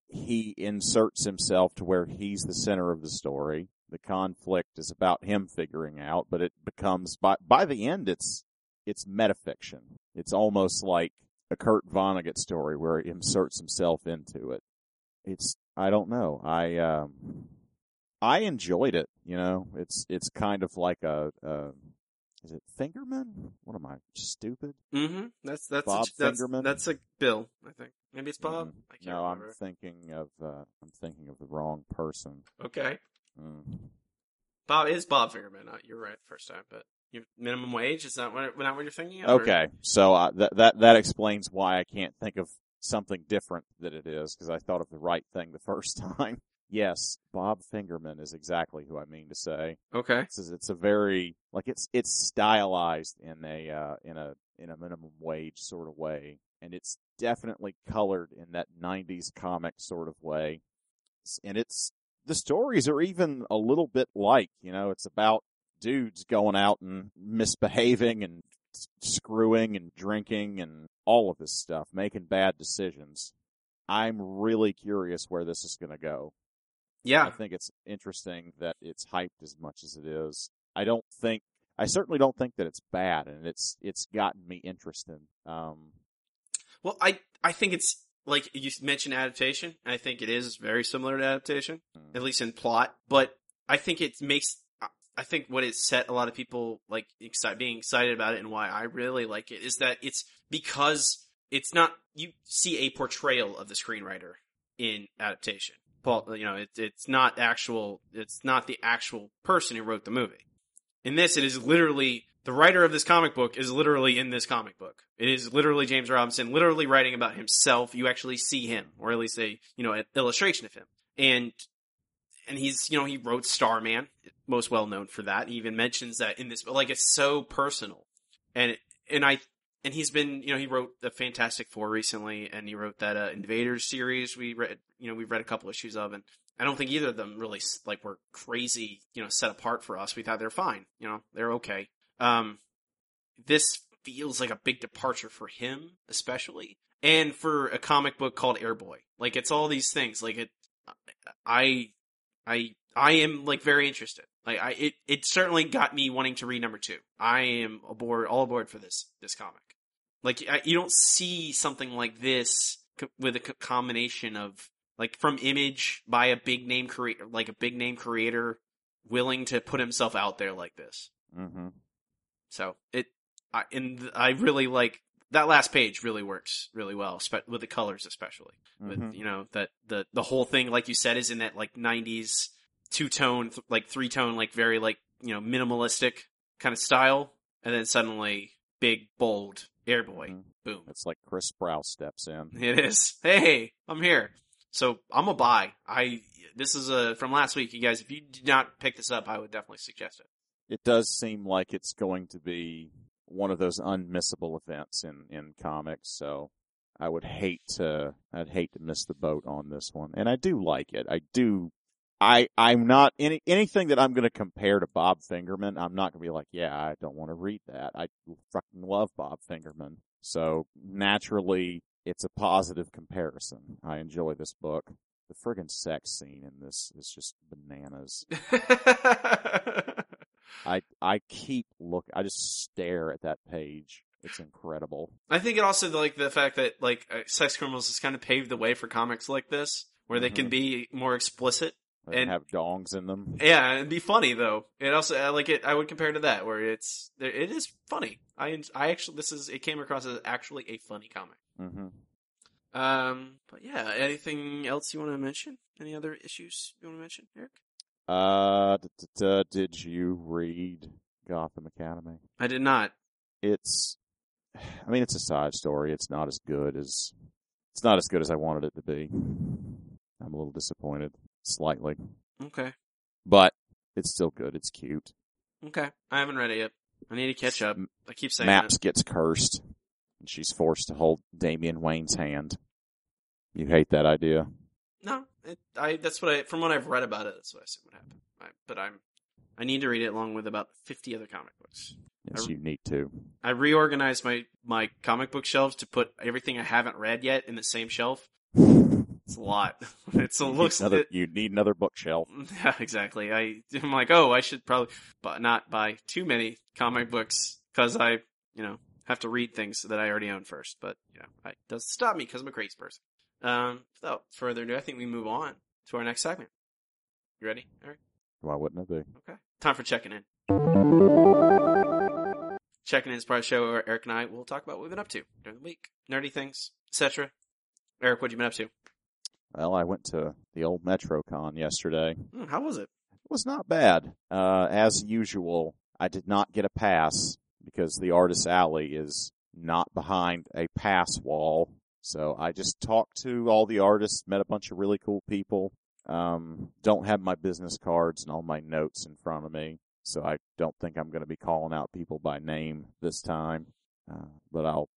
he inserts himself to where he's the center of the story. The conflict is about him figuring out, but it becomes, by by the end, it's it's metafiction. It's almost like a Kurt Vonnegut story where he inserts himself into it. It's, I don't know. I um, I enjoyed it. You know, it's it's kind of like a. a Is it Fingerman? What am I, stupid? Mm-hmm. That's that's Bob a, that's, Fingerman. That's like Bill, I think. Maybe it's Bob. Mm-hmm. I can't no, remember. I'm thinking of uh, I'm thinking of the wrong person. Okay. Mm. Bob is Bob Fingerman. You're right the first time, but your minimum wage is not what not what you're thinking of. Okay, or? so uh, that that that explains why I can't think of something different that it is because I thought of the right thing the first time. Yes, Bob Fingerman is exactly who I mean to say. Okay, it's, it's a very like it's it's stylized in a uh, in a in a minimum wage sort of way, and it's definitely colored in that nineties comic sort of way. And it's the stories are even a little bit like you know it's about dudes going out and misbehaving and screwing and drinking and all of this stuff, making bad decisions. I'm really curious where this is going to go. Yeah. I think it's interesting that it's hyped as much as it is. I don't think, I certainly don't think that it's bad, and it's it's gotten me interested. Um, well, I, I think it's, like you mentioned Adaptation, and I think it is very similar to Adaptation, mm. at least in plot, but I think it makes, I think what it set a lot of people, like, excited, being excited about it and why I really like it is that it's because it's not, you see a portrayal of the screenwriter in Adaptation. Paul, you know, it, it's not actual, it's not the actual person who wrote the movie. In this, it is literally, the writer of this comic book is literally in this comic book. It is literally James Robinson, literally writing about himself. You actually see him, or at least a, you know, an illustration of him. And, and he's, you know, he wrote Starman, most well known for that. He even mentions that in this, but like, it's so personal. And, and I, and he's been, you know, he wrote the Fantastic Four recently, and he wrote that uh, Invaders series we read, you know, we've read a couple issues of, and I don't think either of them really, like, were crazy, you know, set apart for us. We thought they're fine, you know, they're okay. Um, this feels like a big departure for him, especially, and for a comic book called Airboy. Like, it's all these things. Like, it, I, I, I am, like, very interested. Like, I, it, it certainly got me wanting to read number two. I am aboard, all aboard for this, this comic. Like, I, you don't see something like this co- with a co- combination of, like, from Image by a big name creator, like a big name creator willing to put himself out there like this. Mm-hmm. So it, I, and I really like that last page. Really works really well, spe- with the colors especially. Mm-hmm. With, you know, that the the whole thing, like you said, is in that like nineties two tone, th- like three tone, like very like you know minimalistic kind of style, and then suddenly big bold. Airboy. Mm-hmm. Boom. It's like Chris Brown steps in. It is. Hey, I'm here. So I'm a buy. I, this is a, from last week, you guys, if you did not pick this up, I would definitely suggest it. It does seem like it's going to be one of those unmissable events in, in comics. So I would hate to, I'd hate to miss the boat on this one. And I do like it. I do. I, I'm not any, anything that I'm going to compare to Bob Fingerman. I'm not going to be like, yeah, I don't want to read that. I fucking love Bob Fingerman. So naturally, it's a positive comparison. I enjoy this book. The friggin' sex scene in this is just bananas. I, I keep looking. I just stare at that page. It's incredible. I think it also, like, the fact that, like, sex criminals has kind of paved the way for comics like this, where they mm-hmm. can be more explicit. And have dongs in them. Yeah, it'd be funny though. It also, I like it. I would compare to that, where it's it is funny. I I actually this is it came across as actually a funny comic. Mm-hmm. Um, but yeah, anything else you want to mention? Any other issues you want to mention, Eric? Uh, d- d- d- did you read Gotham Academy? I did not. It's, I mean, it's a side story. It's not as good as it's not as good as I wanted it to be. I'm a little disappointed. Slightly. Okay. But it's still good. It's cute. Okay. I haven't read it yet. I need to catch up. I keep saying Maps that. Gets cursed, and she's forced to hold Damian Wayne's hand. You hate that idea? No. It, I. That's what I... From what I've read about it, that's what I assume would happen. I, but I'm... I need to read it along with about fifty other comic books. Yes, I, you need to. I reorganized my, my comic book shelves to put everything I haven't read yet in the same shelf. It's a lot. It's a you looks. Need another, it, you need another bookshelf. Yeah, exactly. I, I'm like, oh, I should probably, but not buy too many comic books because I, you know, have to read things that I already own first. But you know, it doesn't stop me because I'm a crazy person. Um, without further ado, I think we move on to our next segment. You ready, Eric? Why wouldn't I be? Okay. Time for checking in. Checking in is part of the show where Eric and I will talk about what we've been up to during the week, nerdy things, et cetera. Eric, what have you been up to? Well, I went to the old MetroCon yesterday. How was it? It was not bad. Uh, as usual, I did not get a pass because the Artist Alley is not behind a pass wall. So I just talked to all the artists, met a bunch of really cool people. Um, don't have my business cards and all my notes in front of me, so I don't think I'm going to be calling out people by name this time. Uh, but I'll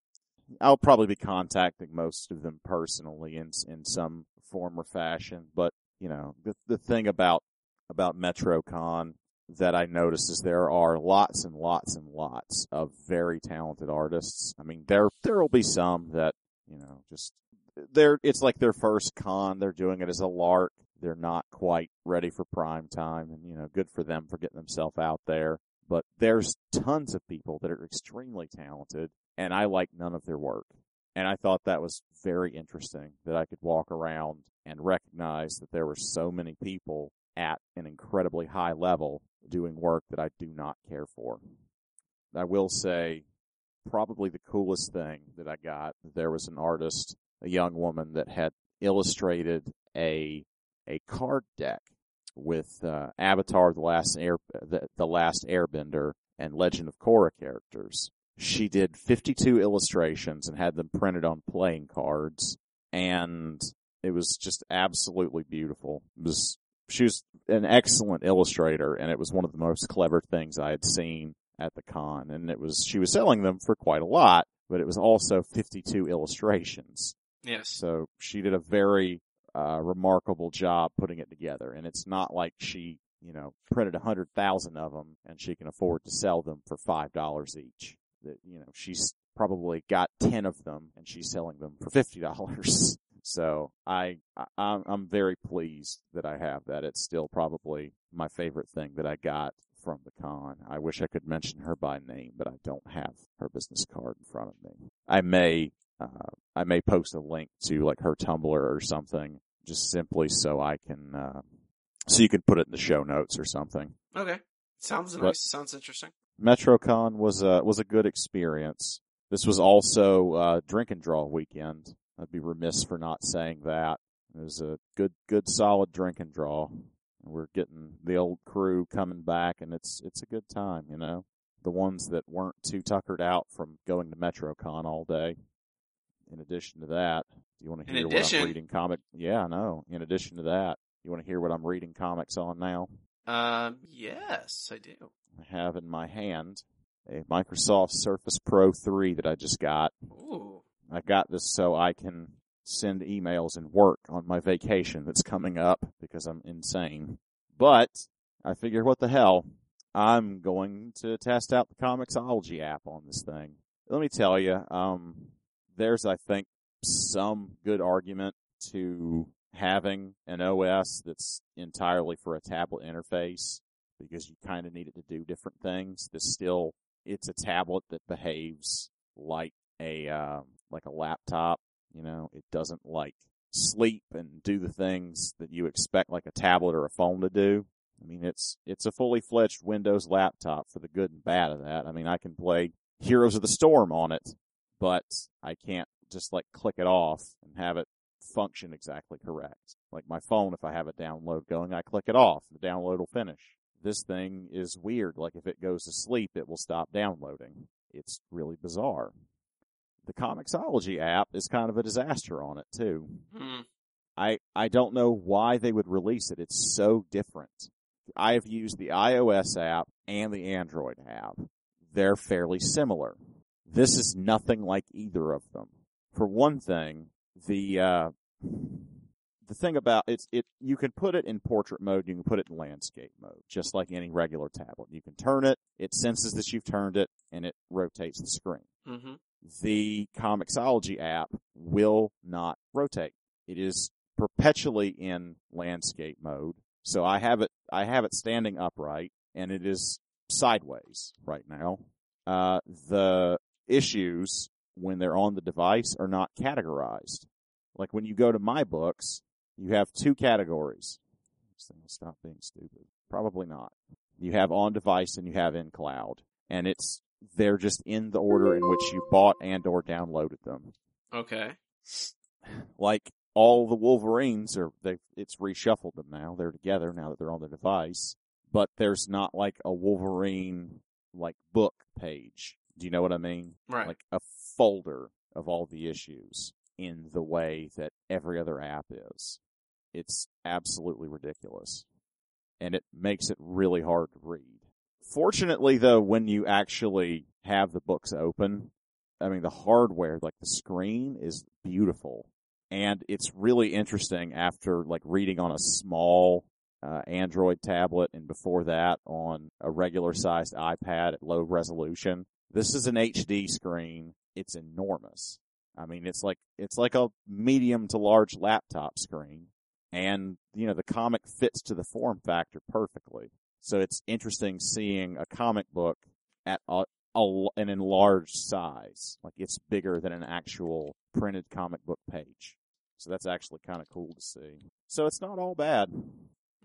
I'll probably be contacting most of them personally in in some form or fashion. But you know, the the thing about about MetroCon that I noticed is there are lots and lots and lots of very talented artists. I mean, there there'll be some that, you know, just they're it's like their first con. They're doing it as a lark. They're not quite ready for prime time, and you know, good for them for getting themselves out there. But there's tons of people that are extremely talented, and I like none of their work. And I thought that was very interesting that I could walk around and recognize that there were so many people at an incredibly high level doing work that I do not care for. I will say probably the coolest thing that I got, there was an artist, a young woman that had illustrated a a card deck with uh, Avatar, the last air the, the last Airbender, and Legend of Korra characters. She did fifty-two illustrations and had them printed on playing cards, and it was just absolutely beautiful. It was She was an excellent illustrator, and it was one of the most clever things I had seen at the con. And it was she was selling them for quite a lot, but it was also fifty-two illustrations. Yes. So she did a very uh, remarkable job putting it together. And it's not like she, you know, printed one hundred thousand of them and she can afford to sell them for five dollars each. That, you know, she's probably got ten of them and she's selling them for fifty dollars. So I, I, I'm very pleased that I have that. It's still probably my favorite thing that I got from the con. I wish I could mention her by name, but I don't have her business card in front of me. I may, uh, I may post a link to like her Tumblr or something, just simply so I can, uh, so you can put it in the show notes or something. Okay. Sounds nice. But sounds interesting. MetroCon was a, was a good experience. This was also, uh, drink and draw weekend. I'd be remiss for not saying that. It was a good, good, solid drink and draw. We're getting the old crew coming back, and it's it's a good time, you know. The ones that weren't too tuckered out from going to MetroCon all day. In addition to that, do you want to hear what I'm reading comic? Yeah, I know. In addition to that, you want to hear what I'm reading comics on now? Um, yes, I do. I have in my hand a Microsoft Surface Pro three that I just got. Ooh. I got this so I can send emails and work on my vacation that's coming up because I'm insane. But I figure, what the hell? I'm going to test out the Comixology app on this thing. Let me tell you, um, there's, I think, some good argument to having an O S that's entirely for a tablet interface because you kind of need it to do different things. This still, it's a tablet that behaves like a... Um, like a laptop, you know, it doesn't like sleep and do the things that you expect like a tablet or a phone to do. I mean, it's it's a fully fledged Windows laptop for the good and bad of that. I mean, I can play Heroes of the Storm on it, but I can't just like click it off and have it function exactly correct. Like my phone, if I have a download going, I click it off, the download will finish. This thing is weird. Like if it goes to sleep, it will stop downloading. It's really bizarre. The Comixology app is kind of a disaster on it, too. Mm. I I don't know why they would release it. It's so different. I have used the iOS app and the Android app. They're fairly similar. This is nothing like either of them. For one thing, the uh, the thing about it's it you can put it in portrait mode, you can put it in landscape mode, just like any regular tablet. You can turn it, it senses that you've turned it, and it rotates the screen. Mm-hmm. The Comixology app will not rotate. It is perpetually in landscape mode. So I have it, I have it standing upright, and it is sideways right now. Uh, the issues when they're on the device are not categorized. Like when you go to my books, you have two categories. This thing will stop being stupid. Probably not. You have on device and you have in cloud, and it's they're just in the order in which you bought and or downloaded them. Okay. Like, all the Wolverines, are they've it's reshuffled them now. They're together now that they're on the device. But there's not, like, a Wolverine, like, book page. Do you know what I mean? Right. Like, a folder of all the issues in the way that every other app is. It's absolutely ridiculous. And it makes it really hard to read. Fortunately, though, when you actually have the books open, I mean, the hardware, like the screen, is beautiful. And it's really interesting after, like, reading on a small uh, Android tablet and before that on a regular-sized iPad at low resolution. This is an H D screen. It's enormous. I mean, it's like it's like a medium to large laptop screen. And, you know, the comic fits to the form factor perfectly. So it's interesting seeing a comic book at a, a, an enlarged size. Like, it's bigger than an actual printed comic book page. So that's actually kind of cool to see. So it's not all bad.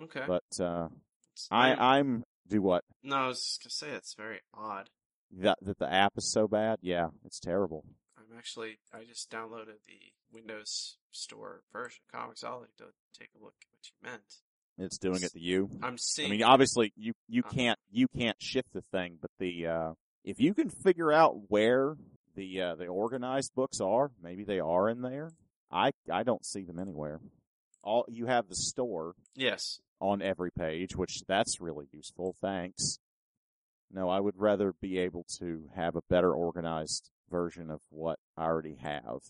Okay. But uh, I, I'm... Do what? No, I was just going to say, it's very odd. That, that the app is so bad? Yeah, it's terrible. I'm actually... I just downloaded the Windows Store version of Comixology to take a look at what you meant. It's doing it to you. I'm seeing. I mean, obviously, you, you uh, can't you can't shift the thing, but the uh, if you can figure out where the uh, the organized books are, maybe they are in there. I I don't see them anywhere. All you have the store. Yes. On every page, which that's really useful. Thanks. No, I would rather be able to have a better organized version of what I already have.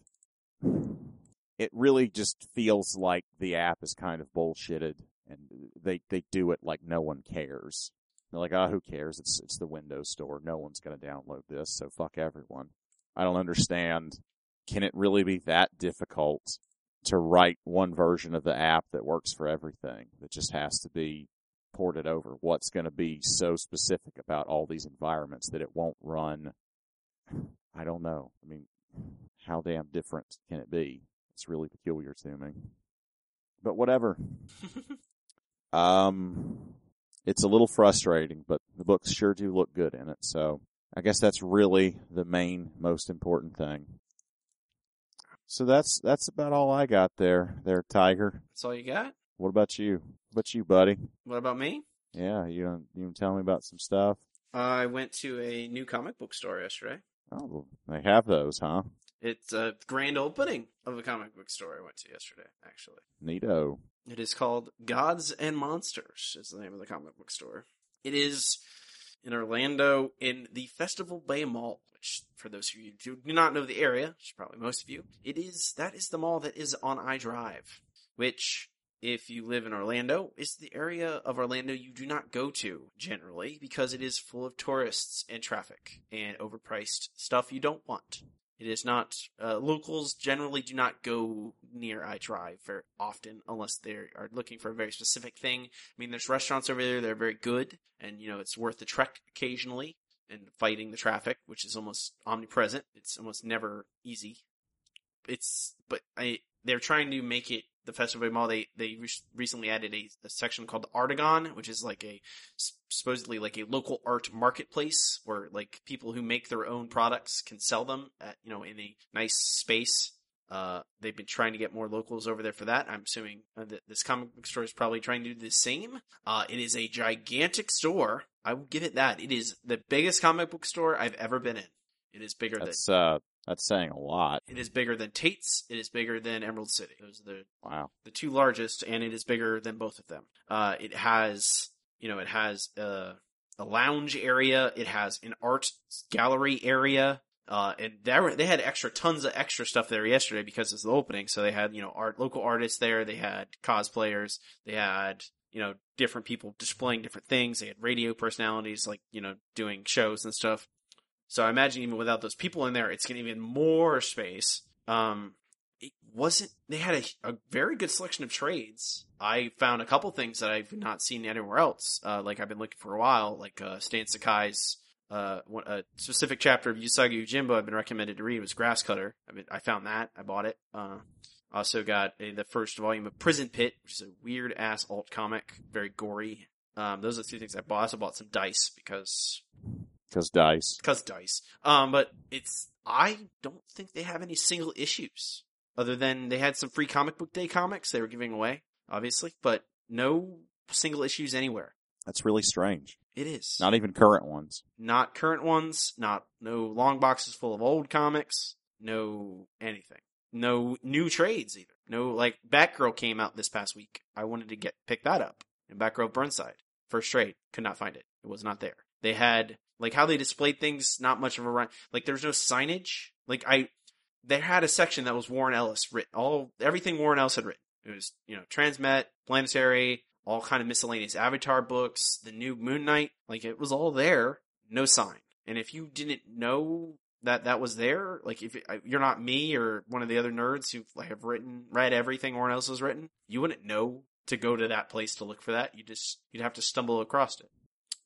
It really just feels like the app is kind of bullshitted, and they they do it like no one cares. They're like, oh, who cares? It's it's the Windows Store. No one's going to download this, so fuck everyone. I don't understand. Can it really be that difficult to write one version of the app that works for everything? That just has to be ported over. What's going to be so specific about all these environments that it won't run? I don't know. I mean, how damn different can it be? It's really peculiar to me. But whatever. um, it's a little frustrating, but the books sure do look good in it. So I guess that's really the main, most important thing. So that's that's about all I got there, there, Tiger. That's all you got? What about you? What about you, buddy? What about me? Yeah, you don't, you don't tell me about some stuff? Uh, I went to a new comic book store yesterday. Oh, they have those, huh? It's a grand opening of a comic book store I went to yesterday, actually. Neato. It is called Gods and Monsters, is the name of the comic book store. It is in Orlando in the Festival Bay Mall, which, for those of you who do not know the area, which is probably most of you, it is that is the mall that is on iDrive, which, if you live in Orlando, is the area of Orlando you do not go to, generally, because it is full of tourists and traffic and overpriced stuff you don't want. It is not, uh, locals generally do not go near iDrive very often unless they are looking for a very specific thing. I mean, there's restaurants over there that are very good, and, you know, it's worth the trek occasionally, and fighting the traffic, which is almost omnipresent. It's almost never easy. It's, but I, they're trying to make it the Festival Bay Mall. They, they re- recently added a, a section called the Artagon, which is like a, supposedly like a local art marketplace where like people who make their own products can sell them at, you know, in a nice space. Uh, they've been trying to get more locals over there for that. I'm assuming that this comic book store is probably trying to do the same. Uh, it is a gigantic store. I will give it that. It is the biggest comic book store I've ever been in. It is bigger That's, than... Uh... That's saying a lot. It is bigger than Tate's. It is bigger than Emerald City. Those are the wow. the two largest, and it is bigger than both of them. Uh, it has, you know, it has a, a lounge area. It has an art gallery area. Uh, and there, they had extra tons of extra stuff there yesterday because it's the opening. So they had, you know, art, local artists there. They had cosplayers. They had, you know, different people displaying different things. They had radio personalities, like, you know, doing shows and stuff. So I imagine even without those people in there, it's getting even more space. Um, it wasn't, they had a, a very good selection of trades. I found a couple things that I've not seen anywhere else. Uh, like I've been looking for a while, like, uh, Stan Sakai's, uh, one, a specific chapter of Usagi Yojimbo I've been recommended to read was Grass Cutter. I mean, I found that. I bought it. Uh, also got a, the first volume of Prison Pit, which is a weird ass alt comic, very gory. Um, those are the two things I bought. I also bought some dice because, Because dice. Because dice. Um, but it's, I don't think they have any single issues other than they had some free comic book day comics they were giving away, obviously, but no single issues anywhere. That's really strange. It is. Not even current ones. Not current ones. Not, no long boxes full of old comics. No anything. no new trades either. No, like, Batgirl came out this past week. I wanted to get pick that up. And Batgirl Burnside, first trade, could not find it. It was not there. They had, like, how they displayed things, not much of a run. Like, there's no signage. Like, I, they had a section that was Warren Ellis written. All, everything Warren Ellis had written. It was, you know, Transmet, Planetary, all kind of miscellaneous Avatar books, the new Moon Knight. Like, it was all there. No sign. And if you didn't know that that was there, like, if you're not me or one of the other nerds who have written, read everything Warren Ellis has written, you wouldn't know to go to that place to look for that. You just, you'd have to stumble across it.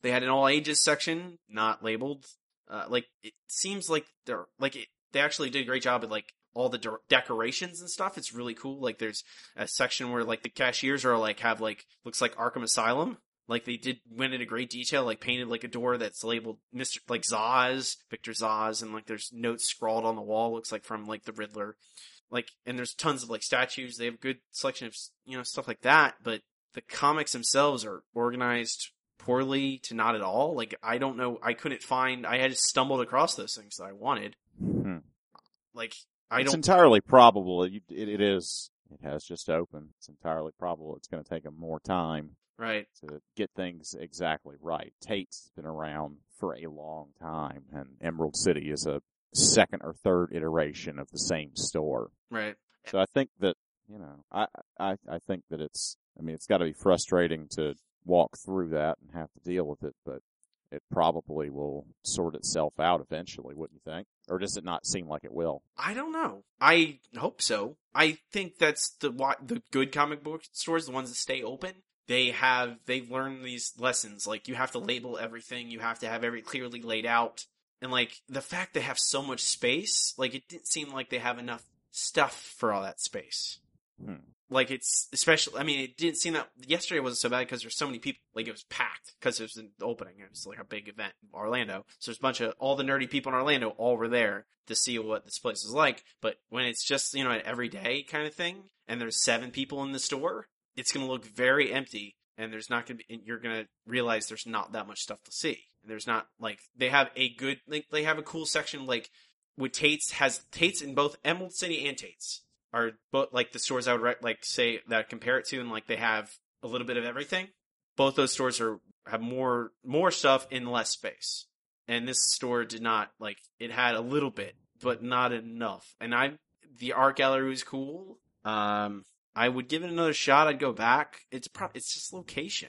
They had an all ages section, not labeled. Uh, like, it seems like they're, like, it, they actually did a great job at, like, all the de- decorations and stuff. It's really cool. Like, there's a section where, like, the cashiers are, like, have, like, looks like Arkham Asylum. Like, they did went into great detail, like, painted, like, a door that's labeled Mister, like, Zaz, Victor Zaz, and, like, there's notes scrawled on the wall, looks like from, like, the Riddler. Like, and there's tons of, like, statues. They have a good selection of, you know, stuff like that, but the comics themselves are organized poorly to not at all. Like, I don't know, I couldn't find, I had stumbled across those things that I wanted. Hmm. Like, I it's don't... It's entirely probable. It, it, it is. It has just opened. It's entirely probable it's going to take them more time. Right. To get things exactly right. Tate's been around for a long time, and Emerald City is a second or third iteration of the same store. Right. So I think that, you know, I, I, I think that it's, I mean, it's got to be frustrating to walk through that and have to deal with it, but it probably will sort itself out eventually, wouldn't you think? Or does it not seem like it will? I don't know. I hope so. I think that's the the good comic book stores, the ones that stay open. They have, they've learned these lessons. Like, you have to label everything. You have to have every clearly laid out. And, like, the fact they have so much space, like, it didn't seem like they have enough stuff for all that space. Hmm. Like, it's especially, I mean, it didn't seem that, yesterday wasn't so bad because there's so many people. Like, it was packed because it was an opening. It was, like, a big event in Orlando. So there's a bunch of, all the nerdy people in Orlando all were there to see what this place is like. But when it's just, you know, an everyday kind of thing, and there's seven people in the store, it's going to look very empty, and there's not going to be, you're going to realize there's not that much stuff to see. There's not, like, they have a good, like, they have a cool section, like, with Tate's, has Tate's in both Emerald City and Tate's are both, like, the stores I would, like, say that I compare it to, and, like, they have a little bit of everything. Both those stores are, have more, more stuff in less space. And this store did not, like, it had a little bit, but not enough. And I, the art gallery was cool. Um, I would give it another shot. I'd go back. It's probably, it's just location.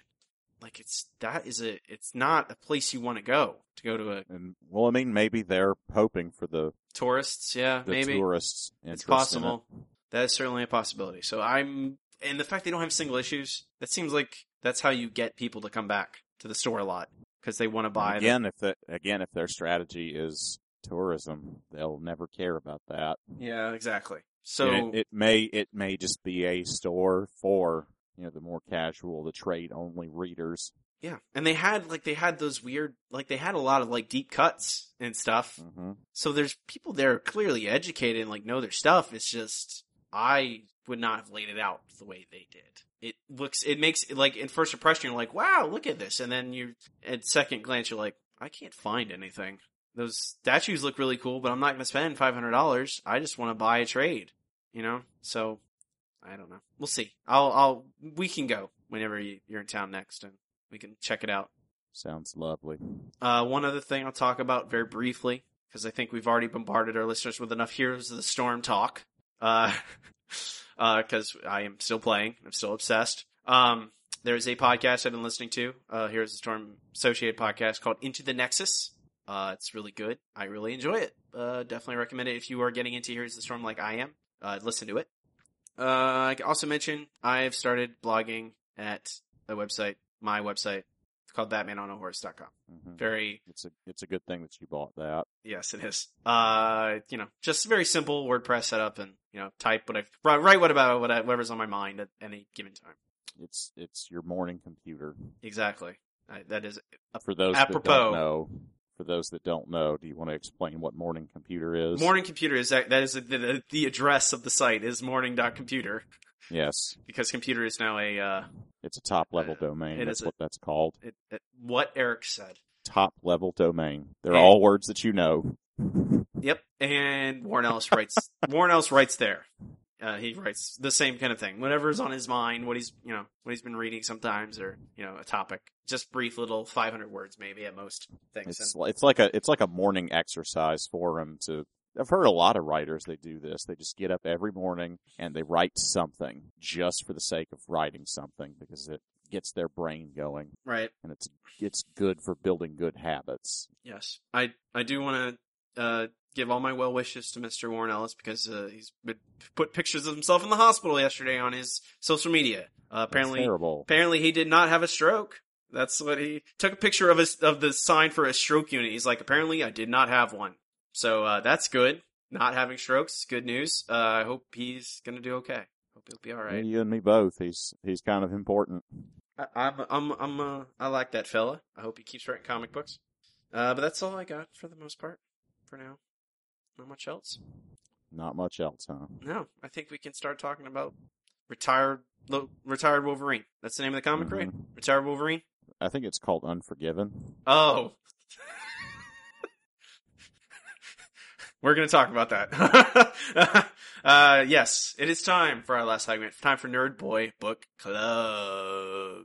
Like, it's, that is a, it's not a place you want to go, to go to a... And, well, I mean, maybe they're hoping for the... Tourists, yeah, the maybe. The tourists. It's possible. It. That is certainly a possibility. So I'm, and the fact they don't have single issues, that seems like that's how you get people to come back to the store a lot, because they want to buy and again, them. If the, again, if their strategy is tourism, they'll never care about that. Yeah, exactly. So... It, it may, it may just be a store for... You know, the more casual, the trade-only readers. Yeah, and they had, like, they had those weird, like, they had a lot of, like, deep cuts and stuff. Mm-hmm. So there's people there clearly educated and, like, know their stuff. It's just, I would not have laid it out the way they did. It looks, it makes, like, in first impression, you're like, wow, look at this. And then you, at second glance, you're like, I can't find anything. Those statues look really cool, but I'm not going to spend five hundred dollars. I just want to buy a trade, you know? So... I don't know. We'll see. I'll, I'll, we can go whenever you, you're in town next and we can check it out. Sounds lovely. Uh, one other thing I'll talk about very briefly, because I think we've already bombarded our listeners with enough Heroes of the Storm talk. Uh, uh, cause I am still playing. I'm still obsessed. Um, there's a podcast I've been listening to, uh, Heroes of the Storm associated podcast called Into the Nexus. Uh, it's really good. I really enjoy it. Uh, definitely recommend it if you are getting into Heroes of the Storm like I am. Uh, listen to it. Uh, I can also mention I've started blogging at a website, my website, it's called Batman on a Horse dot com. Mm-hmm. Very, it's a it's a good thing that you bought that. Yes, it is. Uh, you know, just very simple WordPress setup, and you know, type what I write, what about what I, whatever's on my mind at any given time. It's it's your morning computer. Exactly. I, that is for those apropos. That don't know. For those that don't know, do you want to explain what Morning Computer is? Morning Computer is that, that is the, the, the address of the site is morning dot computer. Yes. Because computer is now a... Uh, it's a top-level uh, domain. That's what a, that's called. It, it, what Eric said. Top-level domain. They're and, all words that you know. Yep. And Warren Ellis writes, Warren Ellis writes there. Uh, he writes the same kind of thing. Whatever's on his mind, what he's, you know, what he's been reading sometimes, or, you know, a topic. Just brief little five hundred words maybe at most things. It's, and, it's like a, it's like a morning exercise for him to, I've heard a lot of writers, they do this. They just get up every morning and they write something just for the sake of writing something because it gets their brain going. Right. And it's, it's good for building good habits. Yes. I, I do want to, uh, give all my well wishes to Mister Warren Ellis because uh, he's been put pictures of himself in the hospital yesterday on his social media. Uh, apparently, apparently he did not have a stroke. That's what he took a picture of his, of the sign for a stroke unit. He's like, apparently I did not have one. So uh, that's good. Not having strokes is good news. Uh, I hope he's gonna do okay. Hope he'll be all right. You and me both. He's he's kind of important. I, I'm I'm I'm uh, I like that fella. I hope he keeps writing comic books. Uh, but that's all I got for the most part for now. Not much else? Not much else, huh? No. I think we can start talking about Retired lo, retired Wolverine. That's the name of the comic, mm-hmm. right? Retired Wolverine? I think it's called Unforgiven. Oh. We're going to talk about that. uh, yes, it is time for our last segment. Time for Nerd Boy Book Club.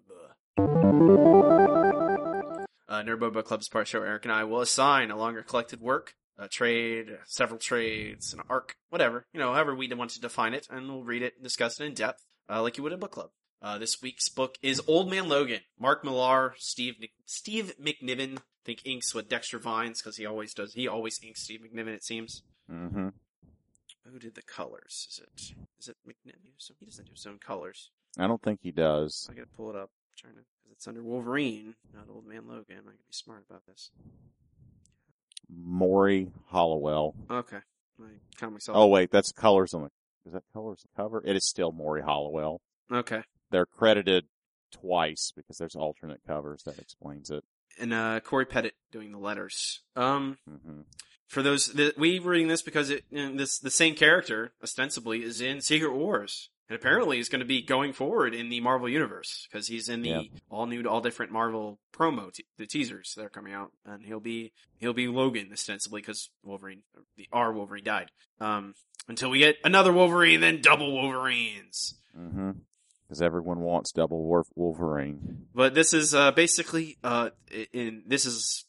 Uh, Nerd Boy Book Club is part of the show. Eric and I will assign a longer collected work. A trade, several trades, an arc, whatever. You know, however we want to define it, and we'll read it and discuss it in depth, uh, like you would in book club. Uh, this week's book is Old Man Logan. Mark Millar, Steve Steve McNiven, I think inks with Dexter Vines, because he always does. He always inks Steve McNiven, it seems. Mm-hmm. Who did the colors? Is it is it McNiven? So he doesn't do his own colors. I don't think he does. I gotta pull it up. I'm trying to, because it's under Wolverine, not Old Man Logan. I gotta be smart about this. Maury Hollowell. Okay. My comics all oh, wait. That's colors on the... Is that colors on the cover? It is still Maury Hollowell. Okay. They're credited twice because there's alternate covers. That explains it. And uh, Corey Pettit doing the letters. Um, mm-hmm. For those... The, we were reading this because it, you know, this the same character, ostensibly, is in Secret Wars. And apparently is going to be going forward in the Marvel Universe because he's in the yeah. all new, all different Marvel promo, te- the teasers that are coming out, and he'll be he'll be Logan ostensibly because Wolverine, the our Wolverine died. Um, until we get another Wolverine, then double Wolverines. Mm-hmm. Because everyone wants double Wolverine. But this is uh, basically uh, in this is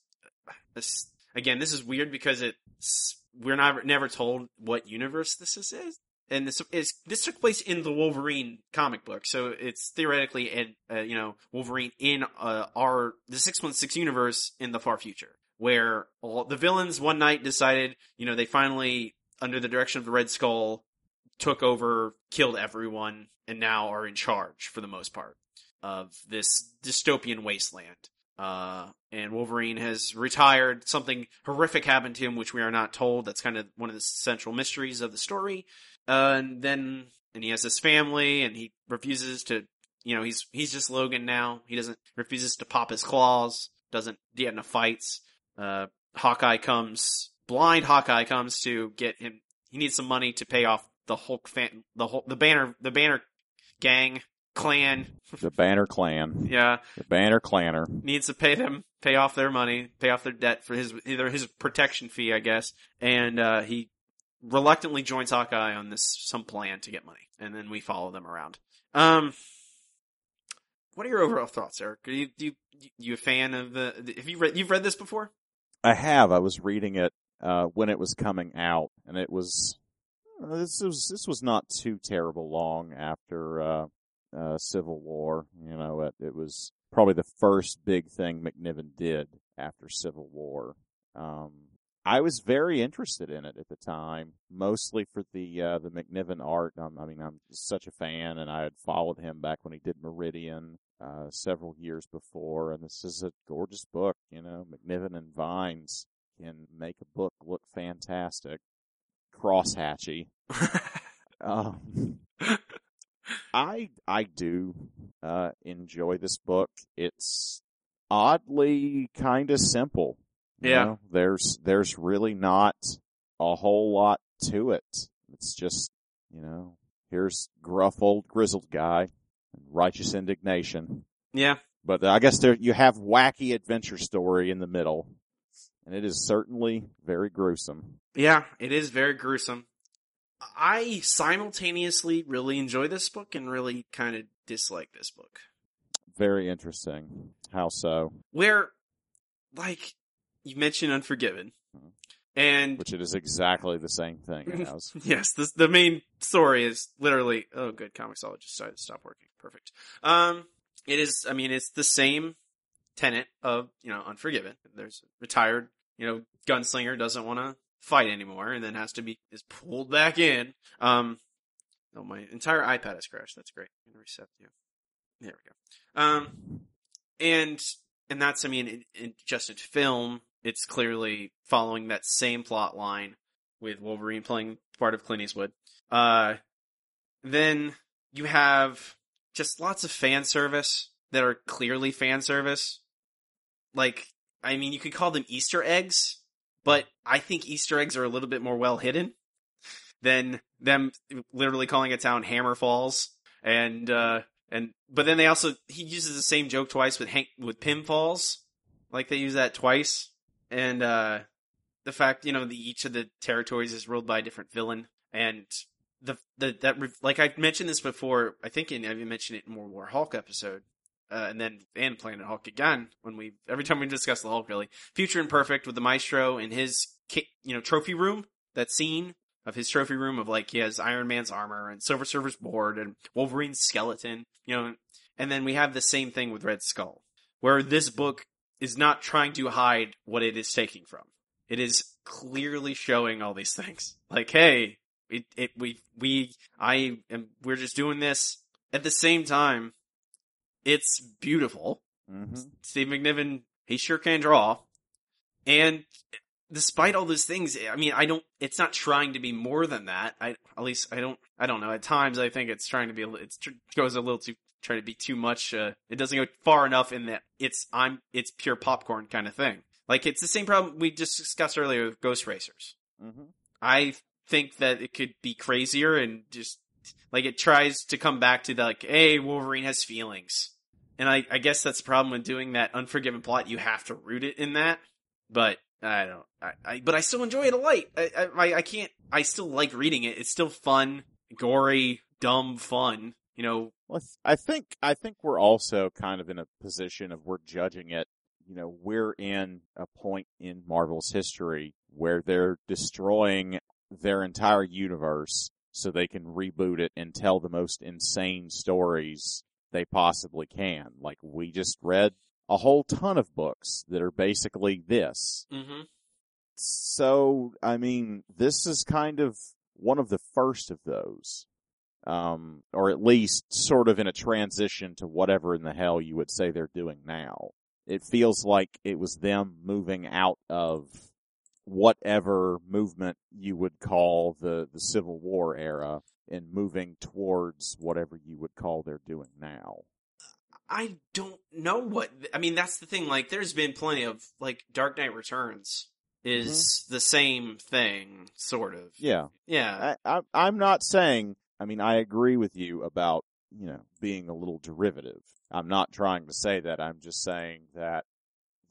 this, again this is weird because it's we're not never told what universe this is. is. And this is this took place in the Wolverine comic book, so it's theoretically, in, uh, you know, Wolverine in uh, our the six one six universe in the far future, where all the villains one night decided, you know, they finally, under the direction of the Red Skull, took over, killed everyone, and now are in charge for the most part of this dystopian wasteland. Uh, and Wolverine has retired. Something horrific happened to him, which we are not told. That's kind of one of the central mysteries of the story. Uh, and then, and he has his family, and he refuses to, you know, he's, he's just Logan now. He doesn't, refuses to pop his claws, doesn't get into fights. Uh, Hawkeye comes, blind Hawkeye comes to get him, he needs some money to pay off the Hulk fan, the Hulk, the Banner, the Banner gang. Clan. The Banner Clan. Yeah. The Banner Clanner. Needs to pay them, pay off their money, pay off their debt for his, either his protection fee, I guess. And, uh, he reluctantly joins Hawkeye on this, some plan to get money. And then we follow them around. Um, what are your overall thoughts, Eric? Are you, do you, you a fan of the, the have you read, you've read this before? I have. I was reading it, uh, when it was coming out, and it was, uh, this was, this was not too terrible long after, uh, Uh, Civil War, you know, it, it was probably the first big thing McNiven did after Civil War. Um, I was very interested in it at the time, mostly for the uh, the McNiven art. Um, I mean, I'm such a fan, and I had followed him back when he did Meridian uh, several years before, and this is a gorgeous book, you know. McNiven and Vines can make a book look fantastic. Crosshatchy. um I I do uh, enjoy this book. It's oddly kind of simple. You yeah, know? there's there's really not a whole lot to it. It's just, you know, here's gruff old grizzled guy, righteous indignation. Yeah, but I guess there you have wacky adventure story in the middle, and it is certainly very gruesome. Yeah, it is very gruesome. I simultaneously really enjoy this book and really kind of dislike this book. Very interesting. How so? Where, like, you mentioned Unforgiven. Mm-hmm. And which it is exactly the same thing as. Yes, this, the main story is literally... Oh, good, Comixologist decided to stop working. Perfect. Um, it is, I mean, it's the same tenet of, you know, Unforgiven. There's a retired, you know, gunslinger doesn't want to fight anymore and then has to be... is pulled back in. Um, oh, my entire iPad has crashed. That's great. I'm going to reset you. There we go. Um, and, and that's, I mean, in, in just in film... It's clearly following that same plot line with Wolverine playing part of Clint Eastwood. Uh, then you have just lots of fan service that are clearly fan service. Like, I mean, you could call them Easter eggs, but I think Easter eggs are a little bit more well hidden than them literally calling a town Hammer Falls. And, uh, and, but then they also, he uses the same joke twice with Hank, with Pym Falls. Like, they use that twice. And uh, the fact, you know, the, each of the territories is ruled by a different villain, and the the that like I mentioned this before. I think in, I even mentioned it in World War Hulk episode, uh, and then and Planet Hulk again when we every time we discuss the Hulk really. Future Imperfect with the Maestro in his you know trophy room. That scene of his trophy room of like he has Iron Man's armor and Silver Surfer's board and Wolverine's skeleton, you know, and then we have the same thing with Red Skull, where this book is not trying to hide what it is taking from. It is clearly showing all these things. Like, hey, it, it, we, we, I am, we're just doing this. At the same time, it's beautiful. Mm-hmm. Steve McNiven, he sure can draw. And despite all those things, I mean, I don't, it's not trying to be more than that. I, at least I don't, I don't know. At times I think it's trying to be, it goes a little too, try to be too much, uh, it doesn't go far enough in that it's, I'm, it's pure popcorn kind of thing. Like, it's the same problem we just discussed earlier with Ghost Racers. Mm-hmm. I think that it could be crazier and just, like, it tries to come back to the, like, hey, Wolverine has feelings. And I, I guess that's the problem with doing that Unforgiven plot. You have to root it in that, but I don't, I, I but I still enjoy it a lot. I, I, I can't, I still like reading it. It's still fun, gory, dumb fun. You know, well, I think I think we're also kind of in a position of we're judging it. You know, we're in a point in Marvel's history where they're destroying their entire universe so they can reboot it and tell the most insane stories they possibly can. Like, we just read a whole ton of books that are basically this. Mm-hmm. So, I mean, this is kind of one of the first of those. Um, or at least sort of in a transition to whatever in the hell you would say they're doing now. It feels like it was them moving out of whatever movement you would call the, the Civil War era and moving towards whatever you would call they're doing now. I don't know what, I mean, that's the thing. Like, there's been plenty of, like, Dark Knight Returns is mm-hmm. the same thing, sort of. Yeah. Yeah. I, I, I'm not saying... I mean, I agree with you about, you know, being a little derivative. I'm not trying to say that. I'm just saying that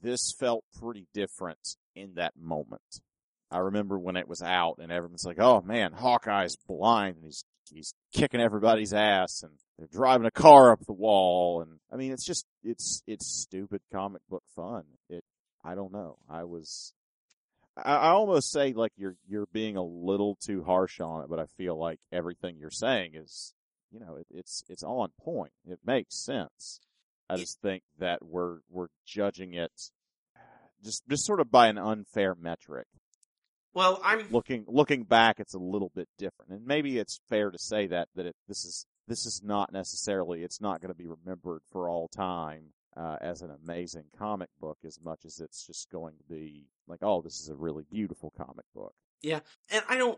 this felt pretty different in that moment. I remember when it was out and everyone's like, oh man, Hawkeye's blind and he's, he's kicking everybody's ass and they're driving a car up the wall. And I mean, it's just, it's, it's stupid comic book fun. It, I don't know. I was, I almost say like you're you're being a little too harsh on it, but I feel like everything you're saying is, you know, it, it's it's on point. It makes sense. I just think that we're we're judging it just just sort of by an unfair metric. Well, I'm looking looking back, it's a little bit different, and maybe it's fair to say that that it, this is this is not necessarily it's not going to be remembered for all time. Uh, as an amazing comic book as much as it's just going to be like, oh, this is a really beautiful comic book. Yeah. And I don't,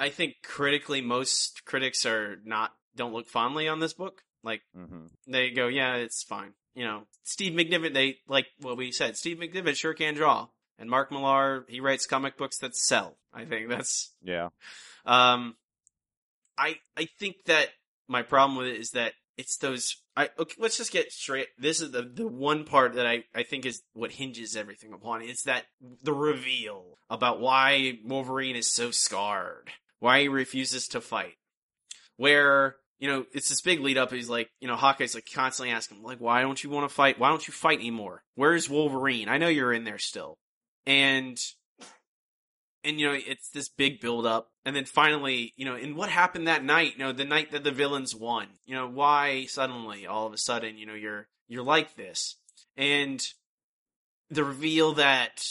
I think critically, most critics are not, don't look fondly on this book. Like mm-hmm. they go, yeah, it's fine. You know, Steve McNiven, they like what we said, Steve McNiven sure can draw. And Mark Millar, he writes comic books that sell. I think that's, yeah. Um, I, I think that my problem with it is that it's those. I okay, let's just get straight. This is the the one part that I, I think is what hinges everything upon. It's that the reveal about why Wolverine is so scarred, why he refuses to fight, where. You know, it's this big lead up. He's like, you know, Hawkeye's like constantly asking him, like, why don't you want to fight? Why don't you fight anymore? Where's Wolverine? I know you're in there still. And, and, you know, it's this big build up. And then finally, you know, and what happened that night? You know, the night that the villains won, you know, why suddenly all of a sudden, you know, you're, you're like this. And the reveal that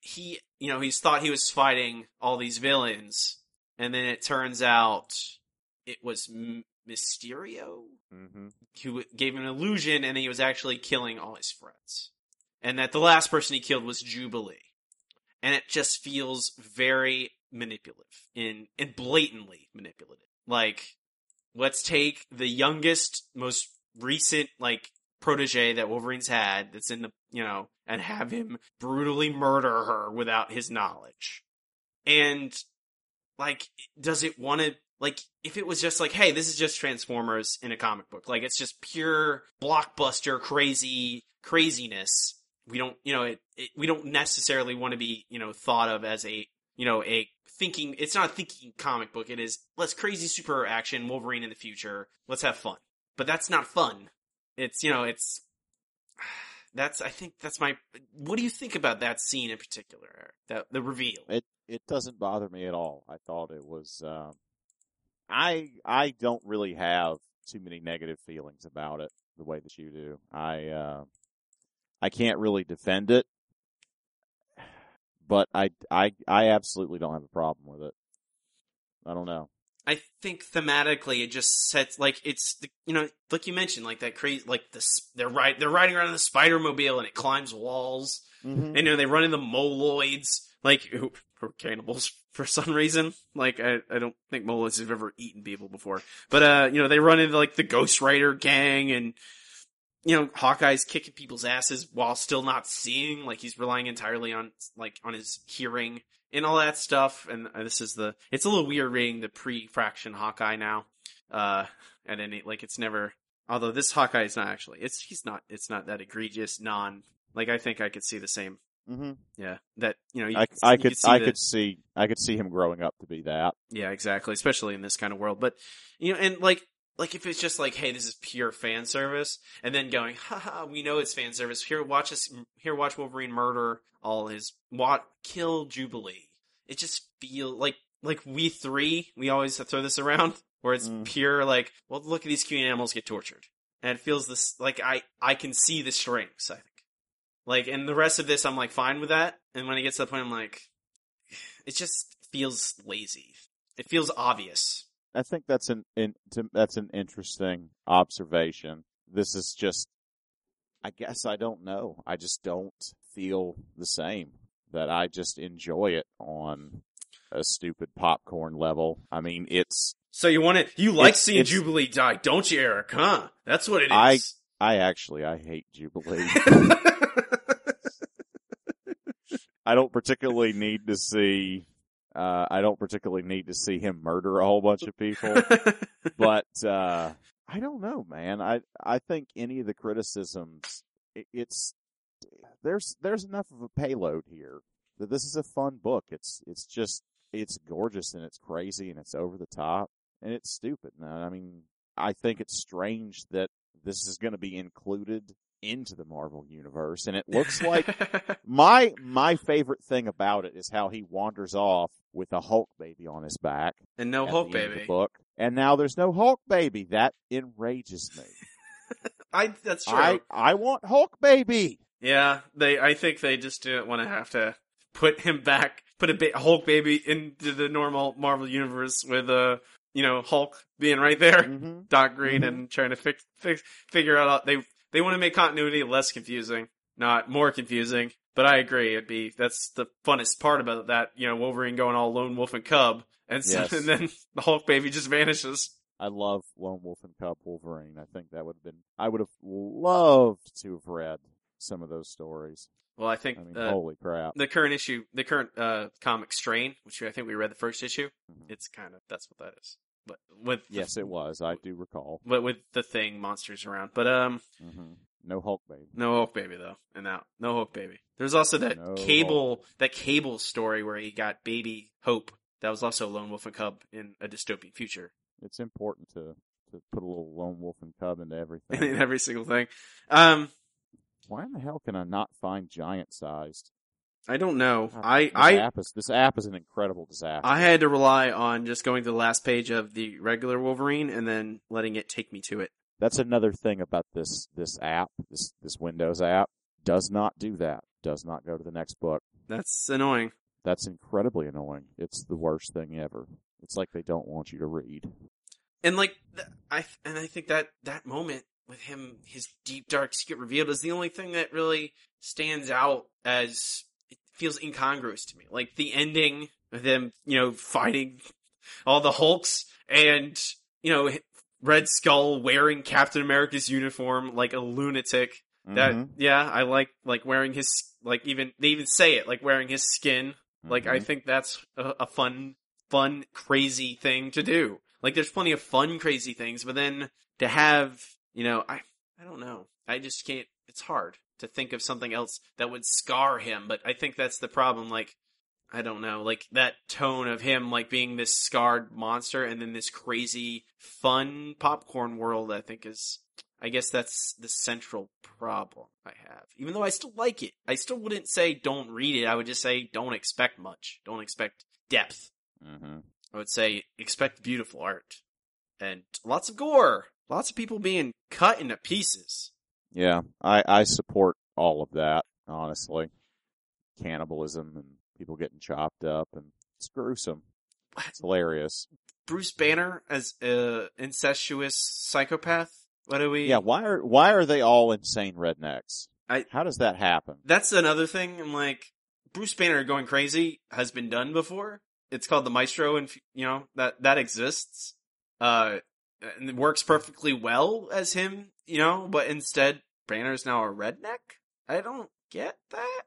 he, you know, he's thought he was fighting all these villains. And then it turns out it was M- Mysterio, mm-hmm. who gave him an illusion, and he was actually killing all his friends. And that the last person he killed was Jubilee. And it just feels very manipulative, and, and blatantly manipulative. Like, let's take the youngest, most recent, like, protege that Wolverine's had, that's in the, you know, and have him brutally murder her without his knowledge. And, like, does it want to... Like, if it was just like, hey, this is just Transformers in a comic book. Like, it's just pure blockbuster crazy craziness. We don't, you know, it, it, we don't necessarily want to be, you know, thought of as a, you know, a thinking, it's not a thinking comic book. It is, let's crazy super action, Wolverine in the future. Let's have fun. But that's not fun. It's, you know, it's, that's, I think that's my, what do you think about that scene in particular, Eric? That, the reveal? It, it doesn't bother me at all. I thought it was, um, I I don't really have too many negative feelings about it the way that you do. I uh, I can't really defend it, but I, I, I absolutely don't have a problem with it. I don't know. I think thematically it just sets like it's the, you know, like you mentioned, like that crazy, like the they're right they're riding around in the Spider-Mobile and it climbs walls, mm-hmm. and you know, they run into moloids. Like, who are cannibals for some reason. Like, I, I don't think Molas have ever eaten people before. But, uh, you know, they run into, like, the Ghost Rider gang and, you know, Hawkeye's kicking people's asses while still not seeing. Like, he's relying entirely on, like, on his hearing and all that stuff. And this is the, it's a little weird reading the pre-fraction Hawkeye now. Uh, at any, like, it's never, although this Hawkeye is not actually, it's, he's not, it's not that egregious, non, like, I think I could see the same. Mm-hmm. Yeah, that, you know, you, I, I you could, could see I the, could see, I could see him growing up to be that. Yeah, exactly. Especially in this kind of world. But, you know, and like, like if it's just like, hey, this is pure fan service, and then going, haha, we know it's fan service. Here, watch us. Here, watch Wolverine murder all his, what, kill Jubilee. It just feel like, like we three, we always throw this around where it's mm. pure like, well, look at these cute animals get tortured, and it feels this like I, I can see the strengths. I think. Like, and the rest of this, I'm, like, fine with that. And when it gets to that point, I'm like, it just feels lazy. It feels obvious. I think that's an in, to, that's an interesting observation. This is just, I guess I don't know. I just don't feel the same. That I just enjoy it on a stupid popcorn level. I mean, it's... So you want to, you like seeing Jubilee die, don't you, Eric? Huh? That's what it is. I, I actually, I hate Jubilee. I don't particularly need to see, uh, I don't particularly need to see him murder a whole bunch of people, but, uh, I don't know, man. I, I think any of the criticisms, it, it's, there's, there's enough of a payload here that this is a fun book. It's, it's just, it's gorgeous and it's crazy and it's over the top and it's stupid. No, I mean, I think it's strange that this is going to be included into the Marvel universe, and it looks like my my favorite thing about it is how he wanders off with a Hulk baby on his back and no Hulk baby book, and now there's no Hulk baby. That enrages me. I that's true. I, I want Hulk baby. Yeah, they. I think they just didn't want to have to put him back, put a ba- Hulk baby into the normal Marvel universe with a. You know, Hulk being right there, mm-hmm. Doc Green, mm-hmm. and trying to fix, fix, figure out they they want to make continuity less confusing, not more confusing. But I agree, it'd be that's the funnest part about that. You know, Wolverine going all lone wolf and cub, and so, yes. and then the Hulk baby just vanishes. I love Lone Wolf and Cub Wolverine. I think that would have been. I would have loved to have read some of those stories. Well, I think I mean, uh, holy crap. The current issue, the current uh, comic Strain, which I think we read the first issue. Mm-hmm. It's kind of that's what that is. With yes, the, it was. I do recall. But with the Thing, monsters around. But um, mm-hmm. no Hulk baby. No Hulk baby though, and out. No Hulk baby. There's also that no cable Hulk. that cable story where he got baby Hope. That was also Lone Wolf and Cub in a dystopian future. It's important to to put a little Lone Wolf and Cub into everything. In every single thing. Um, why in the hell can I not find giant sized? I don't know. Oh, I, this, I app is, this app is an incredible disaster. I had to rely on just going to the last page of the regular Wolverine and then letting it take me to it. That's another thing about this this app, this this Windows app, does not do that. Does not go to the next book. That's annoying. That's incredibly annoying. It's the worst thing ever. It's like they don't want you to read. And like I and I think that that moment with him, his deep dark secret revealed, is the only thing that really stands out as. Feels incongruous to me. Like the ending of them, you know, fighting all the Hulks and, you know, Red Skull wearing Captain America's uniform like a lunatic. Mm-hmm. That, yeah, I like, like wearing his, like even, they even say it, like wearing his skin. Mm-hmm. Like I think that's a, a fun, fun, crazy thing to do. Like there's plenty of fun, crazy things, but then to have, you know, I, I don't know. I just can't, it's hard to think of something else that would scar him. But I think that's the problem. Like, I don't know, like that tone of him, like being this scarred monster and then this crazy fun popcorn world, I think is, I guess that's the central problem I have, even though I still like it. I still wouldn't say don't read it. I would just say, don't expect much. Don't expect depth. Mm-hmm. I would say expect beautiful art and lots of gore, lots of people being cut into pieces. Yeah, I, I support all of that, honestly. Cannibalism and people getting chopped up, and it's gruesome. It's hilarious. Bruce Banner as an incestuous psychopath? What do we... Yeah, why are why are they all insane rednecks? I, How does that happen? That's another thing. I'm like, Bruce Banner going crazy has been done before. It's called the Maestro, and, you know, that, that exists. Uh... And it works perfectly well as him, you know, but instead, Banner's now a redneck? I don't get that.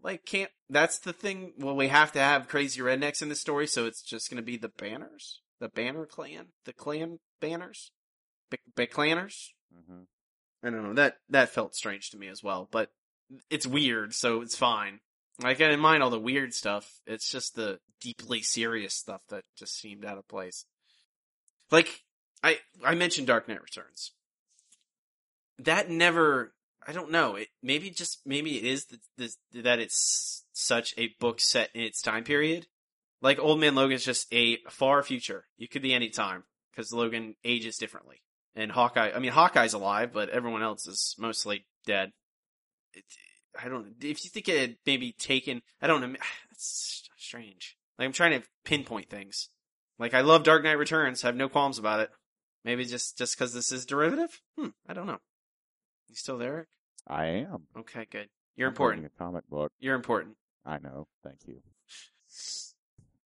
Like, can't, that's the thing, well, we have to have crazy rednecks in the story, so it's just gonna be the Banners? The Banner Clan? The Clan Banners? Big Clanners? Mm-hmm. I don't know, that, that felt strange to me as well, but it's weird, so it's fine. Like, I get in mind all the weird stuff, it's just the deeply serious stuff that just seemed out of place. Like, I, I mentioned Dark Knight Returns. That never, I don't know, it maybe just, maybe it is the, the, that it's such a book set in its time period. Like, Old Man Logan's just a far future. It could be any time, because Logan ages differently. And Hawkeye, I mean, Hawkeye's alive, but everyone else is mostly dead. It, I don't, if you think it had maybe taken, I don't know, that's strange. Like, I'm trying to pinpoint things. Like, I love Dark Knight Returns, I have no qualms about it. Maybe just just because this is derivative? Hmm, I don't know. You still there, Eric? I am. Okay, good. You're I'm important. A comic book. You're important. I know. Thank you.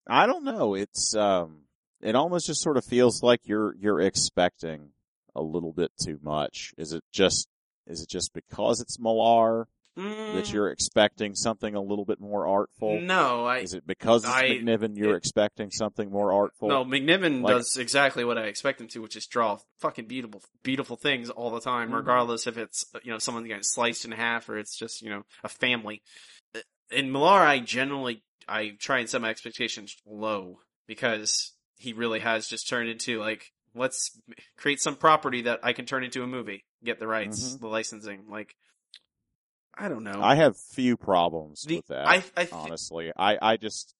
I don't know. It's um, it almost just sort of feels like you're you're expecting a little bit too much. Is it just is it just because it's Millar mm. that you're expecting something a little bit more artful? No, I. Is it because it's I, McNiven you're it, expecting something more artful? No, McNiven like, does exactly what I expect him to, which is draw fucking beautiful, beautiful things all the time, mm-hmm. regardless if it's, you know, someone getting sliced in half or it's just, you know, a family. In Millar, I generally, I try and set my expectations low because he really has just turned into like, let's create some property that I can turn into a movie, get the rights, mm-hmm. the licensing, like. I don't know. I have few problems the, with that, I, I th- honestly. I, I just,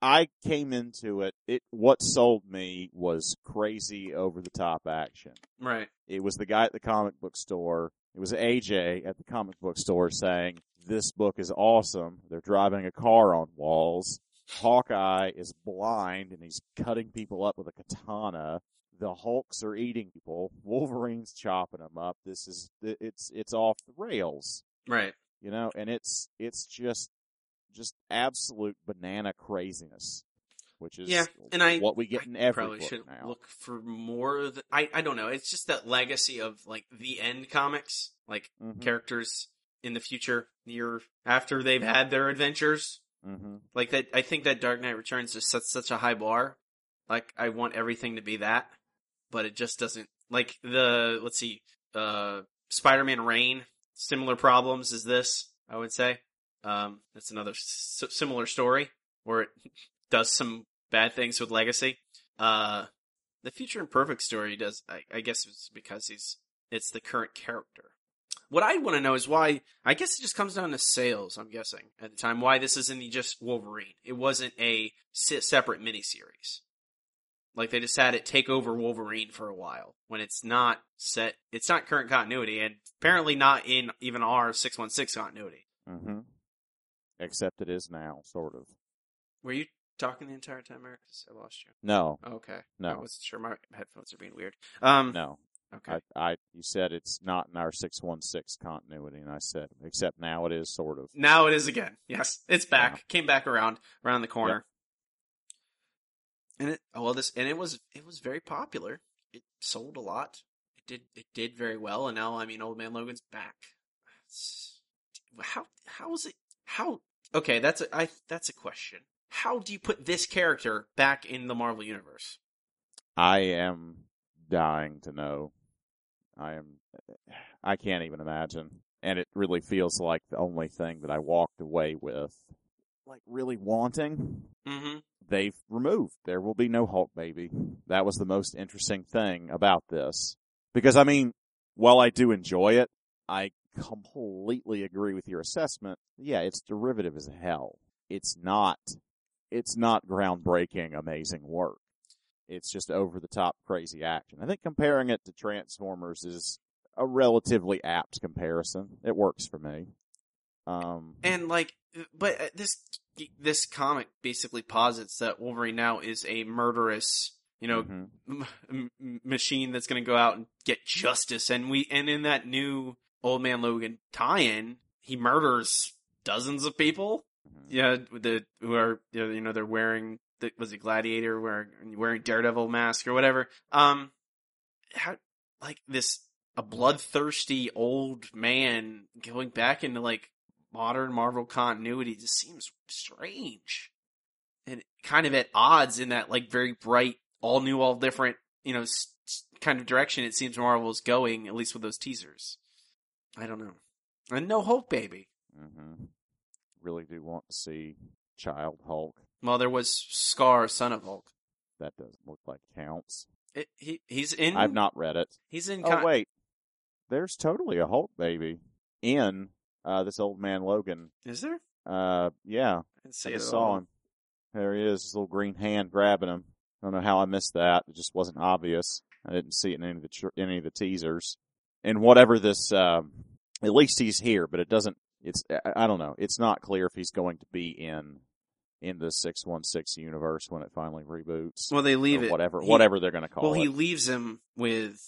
I came into it, it, what sold me was crazy over-the-top action. Right. It was the guy at the comic book store, it was A J at the comic book store saying, this book is awesome, they're driving a car on walls, Hawkeye is blind and he's cutting people up with a katana, the Hulks are eating people, Wolverine's chopping them up, this is, it's, it's off the rails. Right. You know, and it's it's just just absolute banana craziness, which is yeah, and I, what we get I in every probably book should now. Look for more of the, I, I don't know. It's just that legacy of, like, the end comics, like mm-hmm. characters in the future, near after they've had their adventures. Mm-hmm. Like, that. I think that Dark Knight Returns just sets such a high bar Like, I want everything to be that, but it just doesn't. Like, the, let's see, uh, Spider-Man Reign, similar problems as this, I would say. Um, that's another s- similar story, where it does some bad things with Legacy. Uh, the Future Imperfect story does, I, I guess it's because he's, it's the current character. What I want to know is why, I guess it just comes down to sales, I'm guessing, at the time, why this isn't just Wolverine. It wasn't a separate miniseries. Like, they just had it take over Wolverine for a while, when it's not set, it's not current continuity, and apparently not in even our six one six continuity. Mm-hmm. Except it is now, sort of. Were you talking the entire time, Eric? I lost you. No. Okay. No. I wasn't sure. My headphones are being weird. Um. No. Okay. I, I you said it's not in our six one six continuity, and I said, except now it is, sort of. Now it is again. Yes. It's back. Yeah. Came back around, around the corner. Yep. And it, oh, well, this, and it was, it was very popular. It sold a lot. It did, it did very well. And now, I mean, Old Man Logan's back. It's, how, how is it, how, okay, that's a, I, that's a question. How do you put this character back in the Marvel Universe? I am dying to know. I am, I can't even imagine. And it really feels like the only thing that I walked away with, like, really wanting. Mm-hmm. They've removed. There will be no Hulk baby. That was the most interesting thing about this. Because, I mean, while I do enjoy it, I completely agree with your assessment. Yeah, it's derivative as hell. It's not, it's not groundbreaking, amazing work. It's just over-the-top crazy action. I think comparing it to Transformers is a relatively apt comparison. It works for me. Um, and, like, but this... This comic basically posits that Wolverine now is a murderous, you know, mm-hmm. m- m- machine that's going to go out and get justice. And we, and in that new Old Man Logan tie-in, he murders dozens of people. Mm-hmm. Yeah, the who are you know they're wearing the, was it Gladiator wearing wearing Daredevil mask or whatever. Um, how like this a bloodthirsty old man going back into like. Modern Marvel continuity just seems strange and kind of at odds in that like very bright, all new, all different, you know, s- s- kind of direction it seems Marvel's going, at least with those teasers. I don't know. And no Hulk baby. Mm-hmm. Really do want to see Child Hulk. Well, there was Scar, Son of Hulk. That doesn't look like counts. It, he he's in. I've not read it. He's in. Con- oh wait, there's totally a Hulk baby in. Uh, this Old Man Logan. Is there? Uh, yeah. I, see I just saw him. There he is, his little green hand grabbing him. I don't know how I missed that. It just wasn't obvious. I didn't see it in any of the, tr- any of the teasers. And whatever this, um, at least he's here, but it doesn't, it's, I, I don't know. It's not clear if he's going to be in, in the six one six universe when it finally reboots. Well, they leave it. Whatever, he, whatever they're going to call well, it. Well, he leaves him with,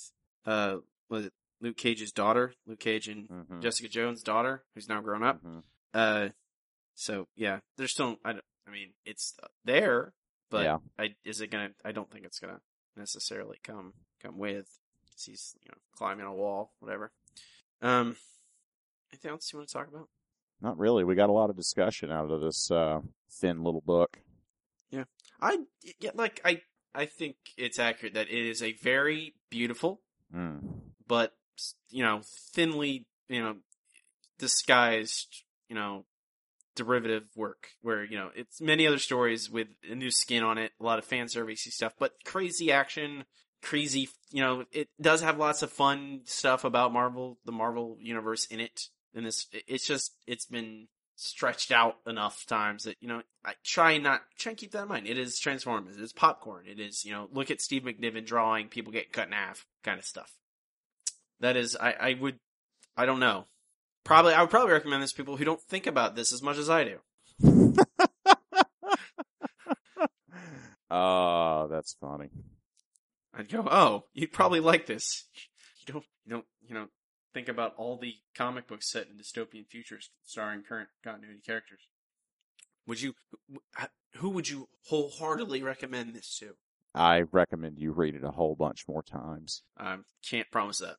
uh, was it? Luke Cage's daughter, Luke Cage and mm-hmm. Jessica Jones' daughter, who's now grown up. Mm-hmm. Uh, so yeah, there's still. I, I mean, it's there, but yeah. I, is it gonna? I don't think it's gonna necessarily come come with. Cause he's you know climbing a wall, whatever. Um, anything else you want to talk about? Not really. We got a lot of discussion out of this uh, thin little book. Yeah, I yeah, like I I think it's accurate that it is a very beautiful, mm. but you know, thinly, you know, disguised, you know, derivative work where, you know, it's many other stories with a new skin on it, a lot of fan servicey stuff, but crazy action, crazy, you know, it does have lots of fun stuff about Marvel, the Marvel universe in it. And this, it's just, it's been stretched out enough times that, you know, I try not, try and keep that in mind. It is Transformers. It's popcorn. It is, you know, look at Steve McNiven drawing, people get cut in half kind of stuff. That is, I, I would, I don't know. Probably, I would probably recommend this to people who don't think about this as much as I do. Oh, that's funny. I'd go, oh, you'd probably like this. You don't, you don't, you know, think about all the comic books set in dystopian futures starring current continuity characters. Would you, who would you wholeheartedly recommend this to? I recommend you read it a whole bunch more times. I can't promise that.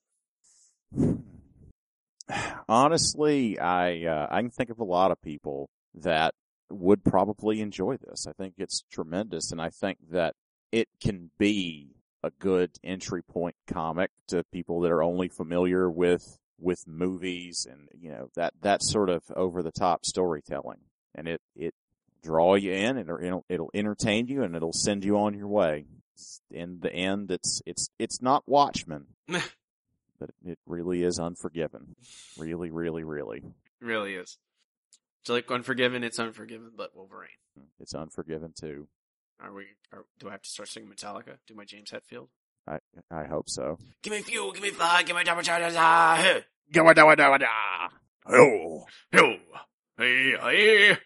Honestly, I uh, I can think of a lot of people that would probably enjoy this. I think it's tremendous, and I think that it can be a good entry point comic to people that are only familiar with, with movies and, you know, that, that sort of over the top storytelling. And it, it draw you in and it'll, it'll entertain you and it'll send you on your way. In the end, it's, it's, it's not Watchmen, but it really is Unforgiven. Really, really, really. It really is. It's like Unforgiven, it's Unforgiven, but Wolverine. It's Unforgiven too. Are we? Are, do I have to start singing Metallica? Do my James Hetfield? I I hope so. Give me fuel, give me fire, give me da da da da, give me da da da da. Oh, oh, hey, hey.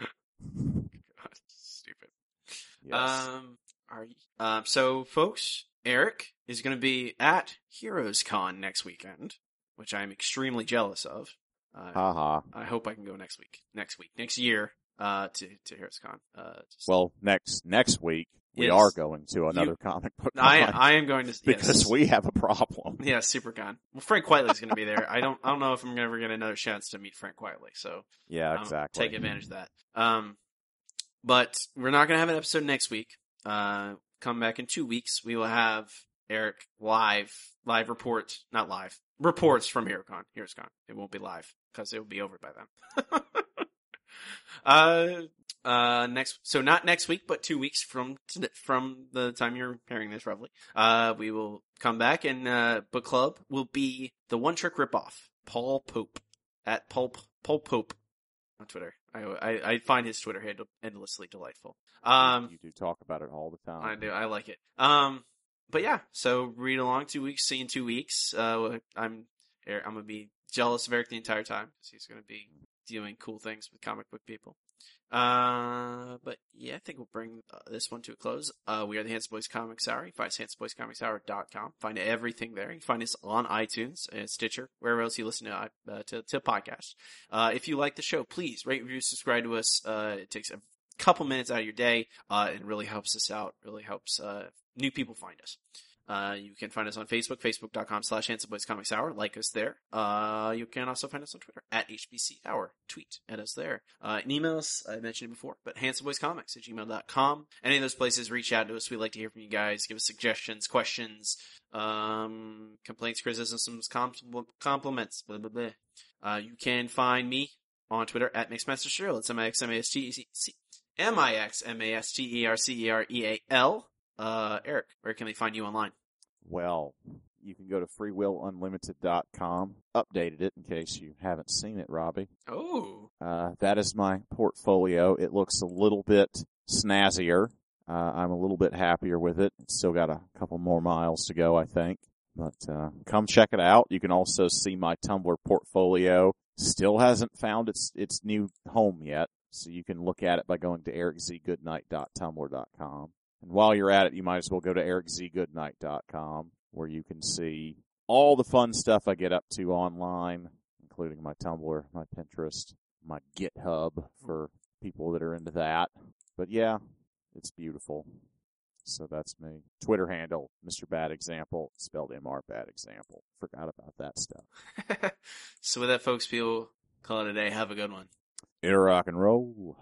God, stupid. Yes. Um, are you, um, so folks, Eric is going to be at Heroes Con next weekend, which I'm extremely jealous of. Uh, uh-huh. I hope I can go next week, next week, next year. Uh, to, to Harris Con. Uh, just... Well, next, next week, we yes. are going to another you... comic book. I, I am going to, yes. Because we have a problem. Yeah, SuperCon. Well, Frank Quitely's going to be there. I don't, I don't know if I'm going to ever get another chance to meet Frank Quitely. So yeah, um, exactly. Take advantage of that. Um, but we're not going to have an episode next week. Uh, come back in two weeks. We will have Eric live, live report, not live reports from HeroCon. Here's Con. It won't be live because it will be over by then. Uh, uh, next, so not next week, but two weeks from, t- from the time you're hearing this, roughly, uh, we will come back and, uh, book club will be The One Trick Ripoff, Paul Pope, at Pulp, Paul Pope on Twitter. I, I, I find his Twitter handle endlessly delightful. Um, you do talk about it all the time. I do. I like it. Um, but yeah, so read along two weeks, see you in two weeks. Uh, I'm, I'm gonna be jealous of Eric the entire time because he's gonna be doing cool things with comic book people. Uh, but yeah, I think we'll bring uh, this one to a close. Uh, we are the Handsome Boys Comics Hour. You can find us at handsome boys comics hour dot com. Find everything there. You can find us on iTunes and Stitcher, wherever else you listen to, uh, to, to podcasts. Uh, if you like the show, please rate, review, subscribe to us. Uh, it takes a couple minutes out of your day. Uh, it really helps us out. Really helps, uh, new people find us. Uh, you can find us on Facebook, facebook.com slash Handsome Boys Comics Hour. Like us there. Uh, you can also find us on Twitter, at H B C Hour. Tweet at us there. Uh, and email us, I mentioned it before, but handsomeboyscomics at gmail dot com. Any of those places, reach out to us. We'd like to hear from you guys. Give us suggestions, questions, um, complaints, criticisms, compl- compliments, blah, blah, blah. Uh, you can find me on Twitter, at MixmasterCerl. That's M I X M A S T E R C E R E A L. Uh, Eric, where can they find you online? Well, you can go to free will unlimited dot com. Updated it in case you haven't seen it, Robbie. Oh. Uh, that is my portfolio. It looks a little bit snazzier. Uh, I'm a little bit happier with it. It's still got a couple more miles to go, I think. But, uh, come check it out. You can also see my Tumblr portfolio. Still hasn't found its, its new home yet. So you can look at it by going to eric z goodnight dot tumblr dot com. And while you're at it, you might as well go to eric z goodnight dot com, where you can see all the fun stuff I get up to online, including my Tumblr, my Pinterest, my GitHub for people that are into that. But yeah, it's beautiful. So that's me. Twitter handle, Mister Bad Example, spelled M R Bad Example. Forgot about that stuff. So with that, folks, people, call it a day. Have a good one. It'll rock and roll.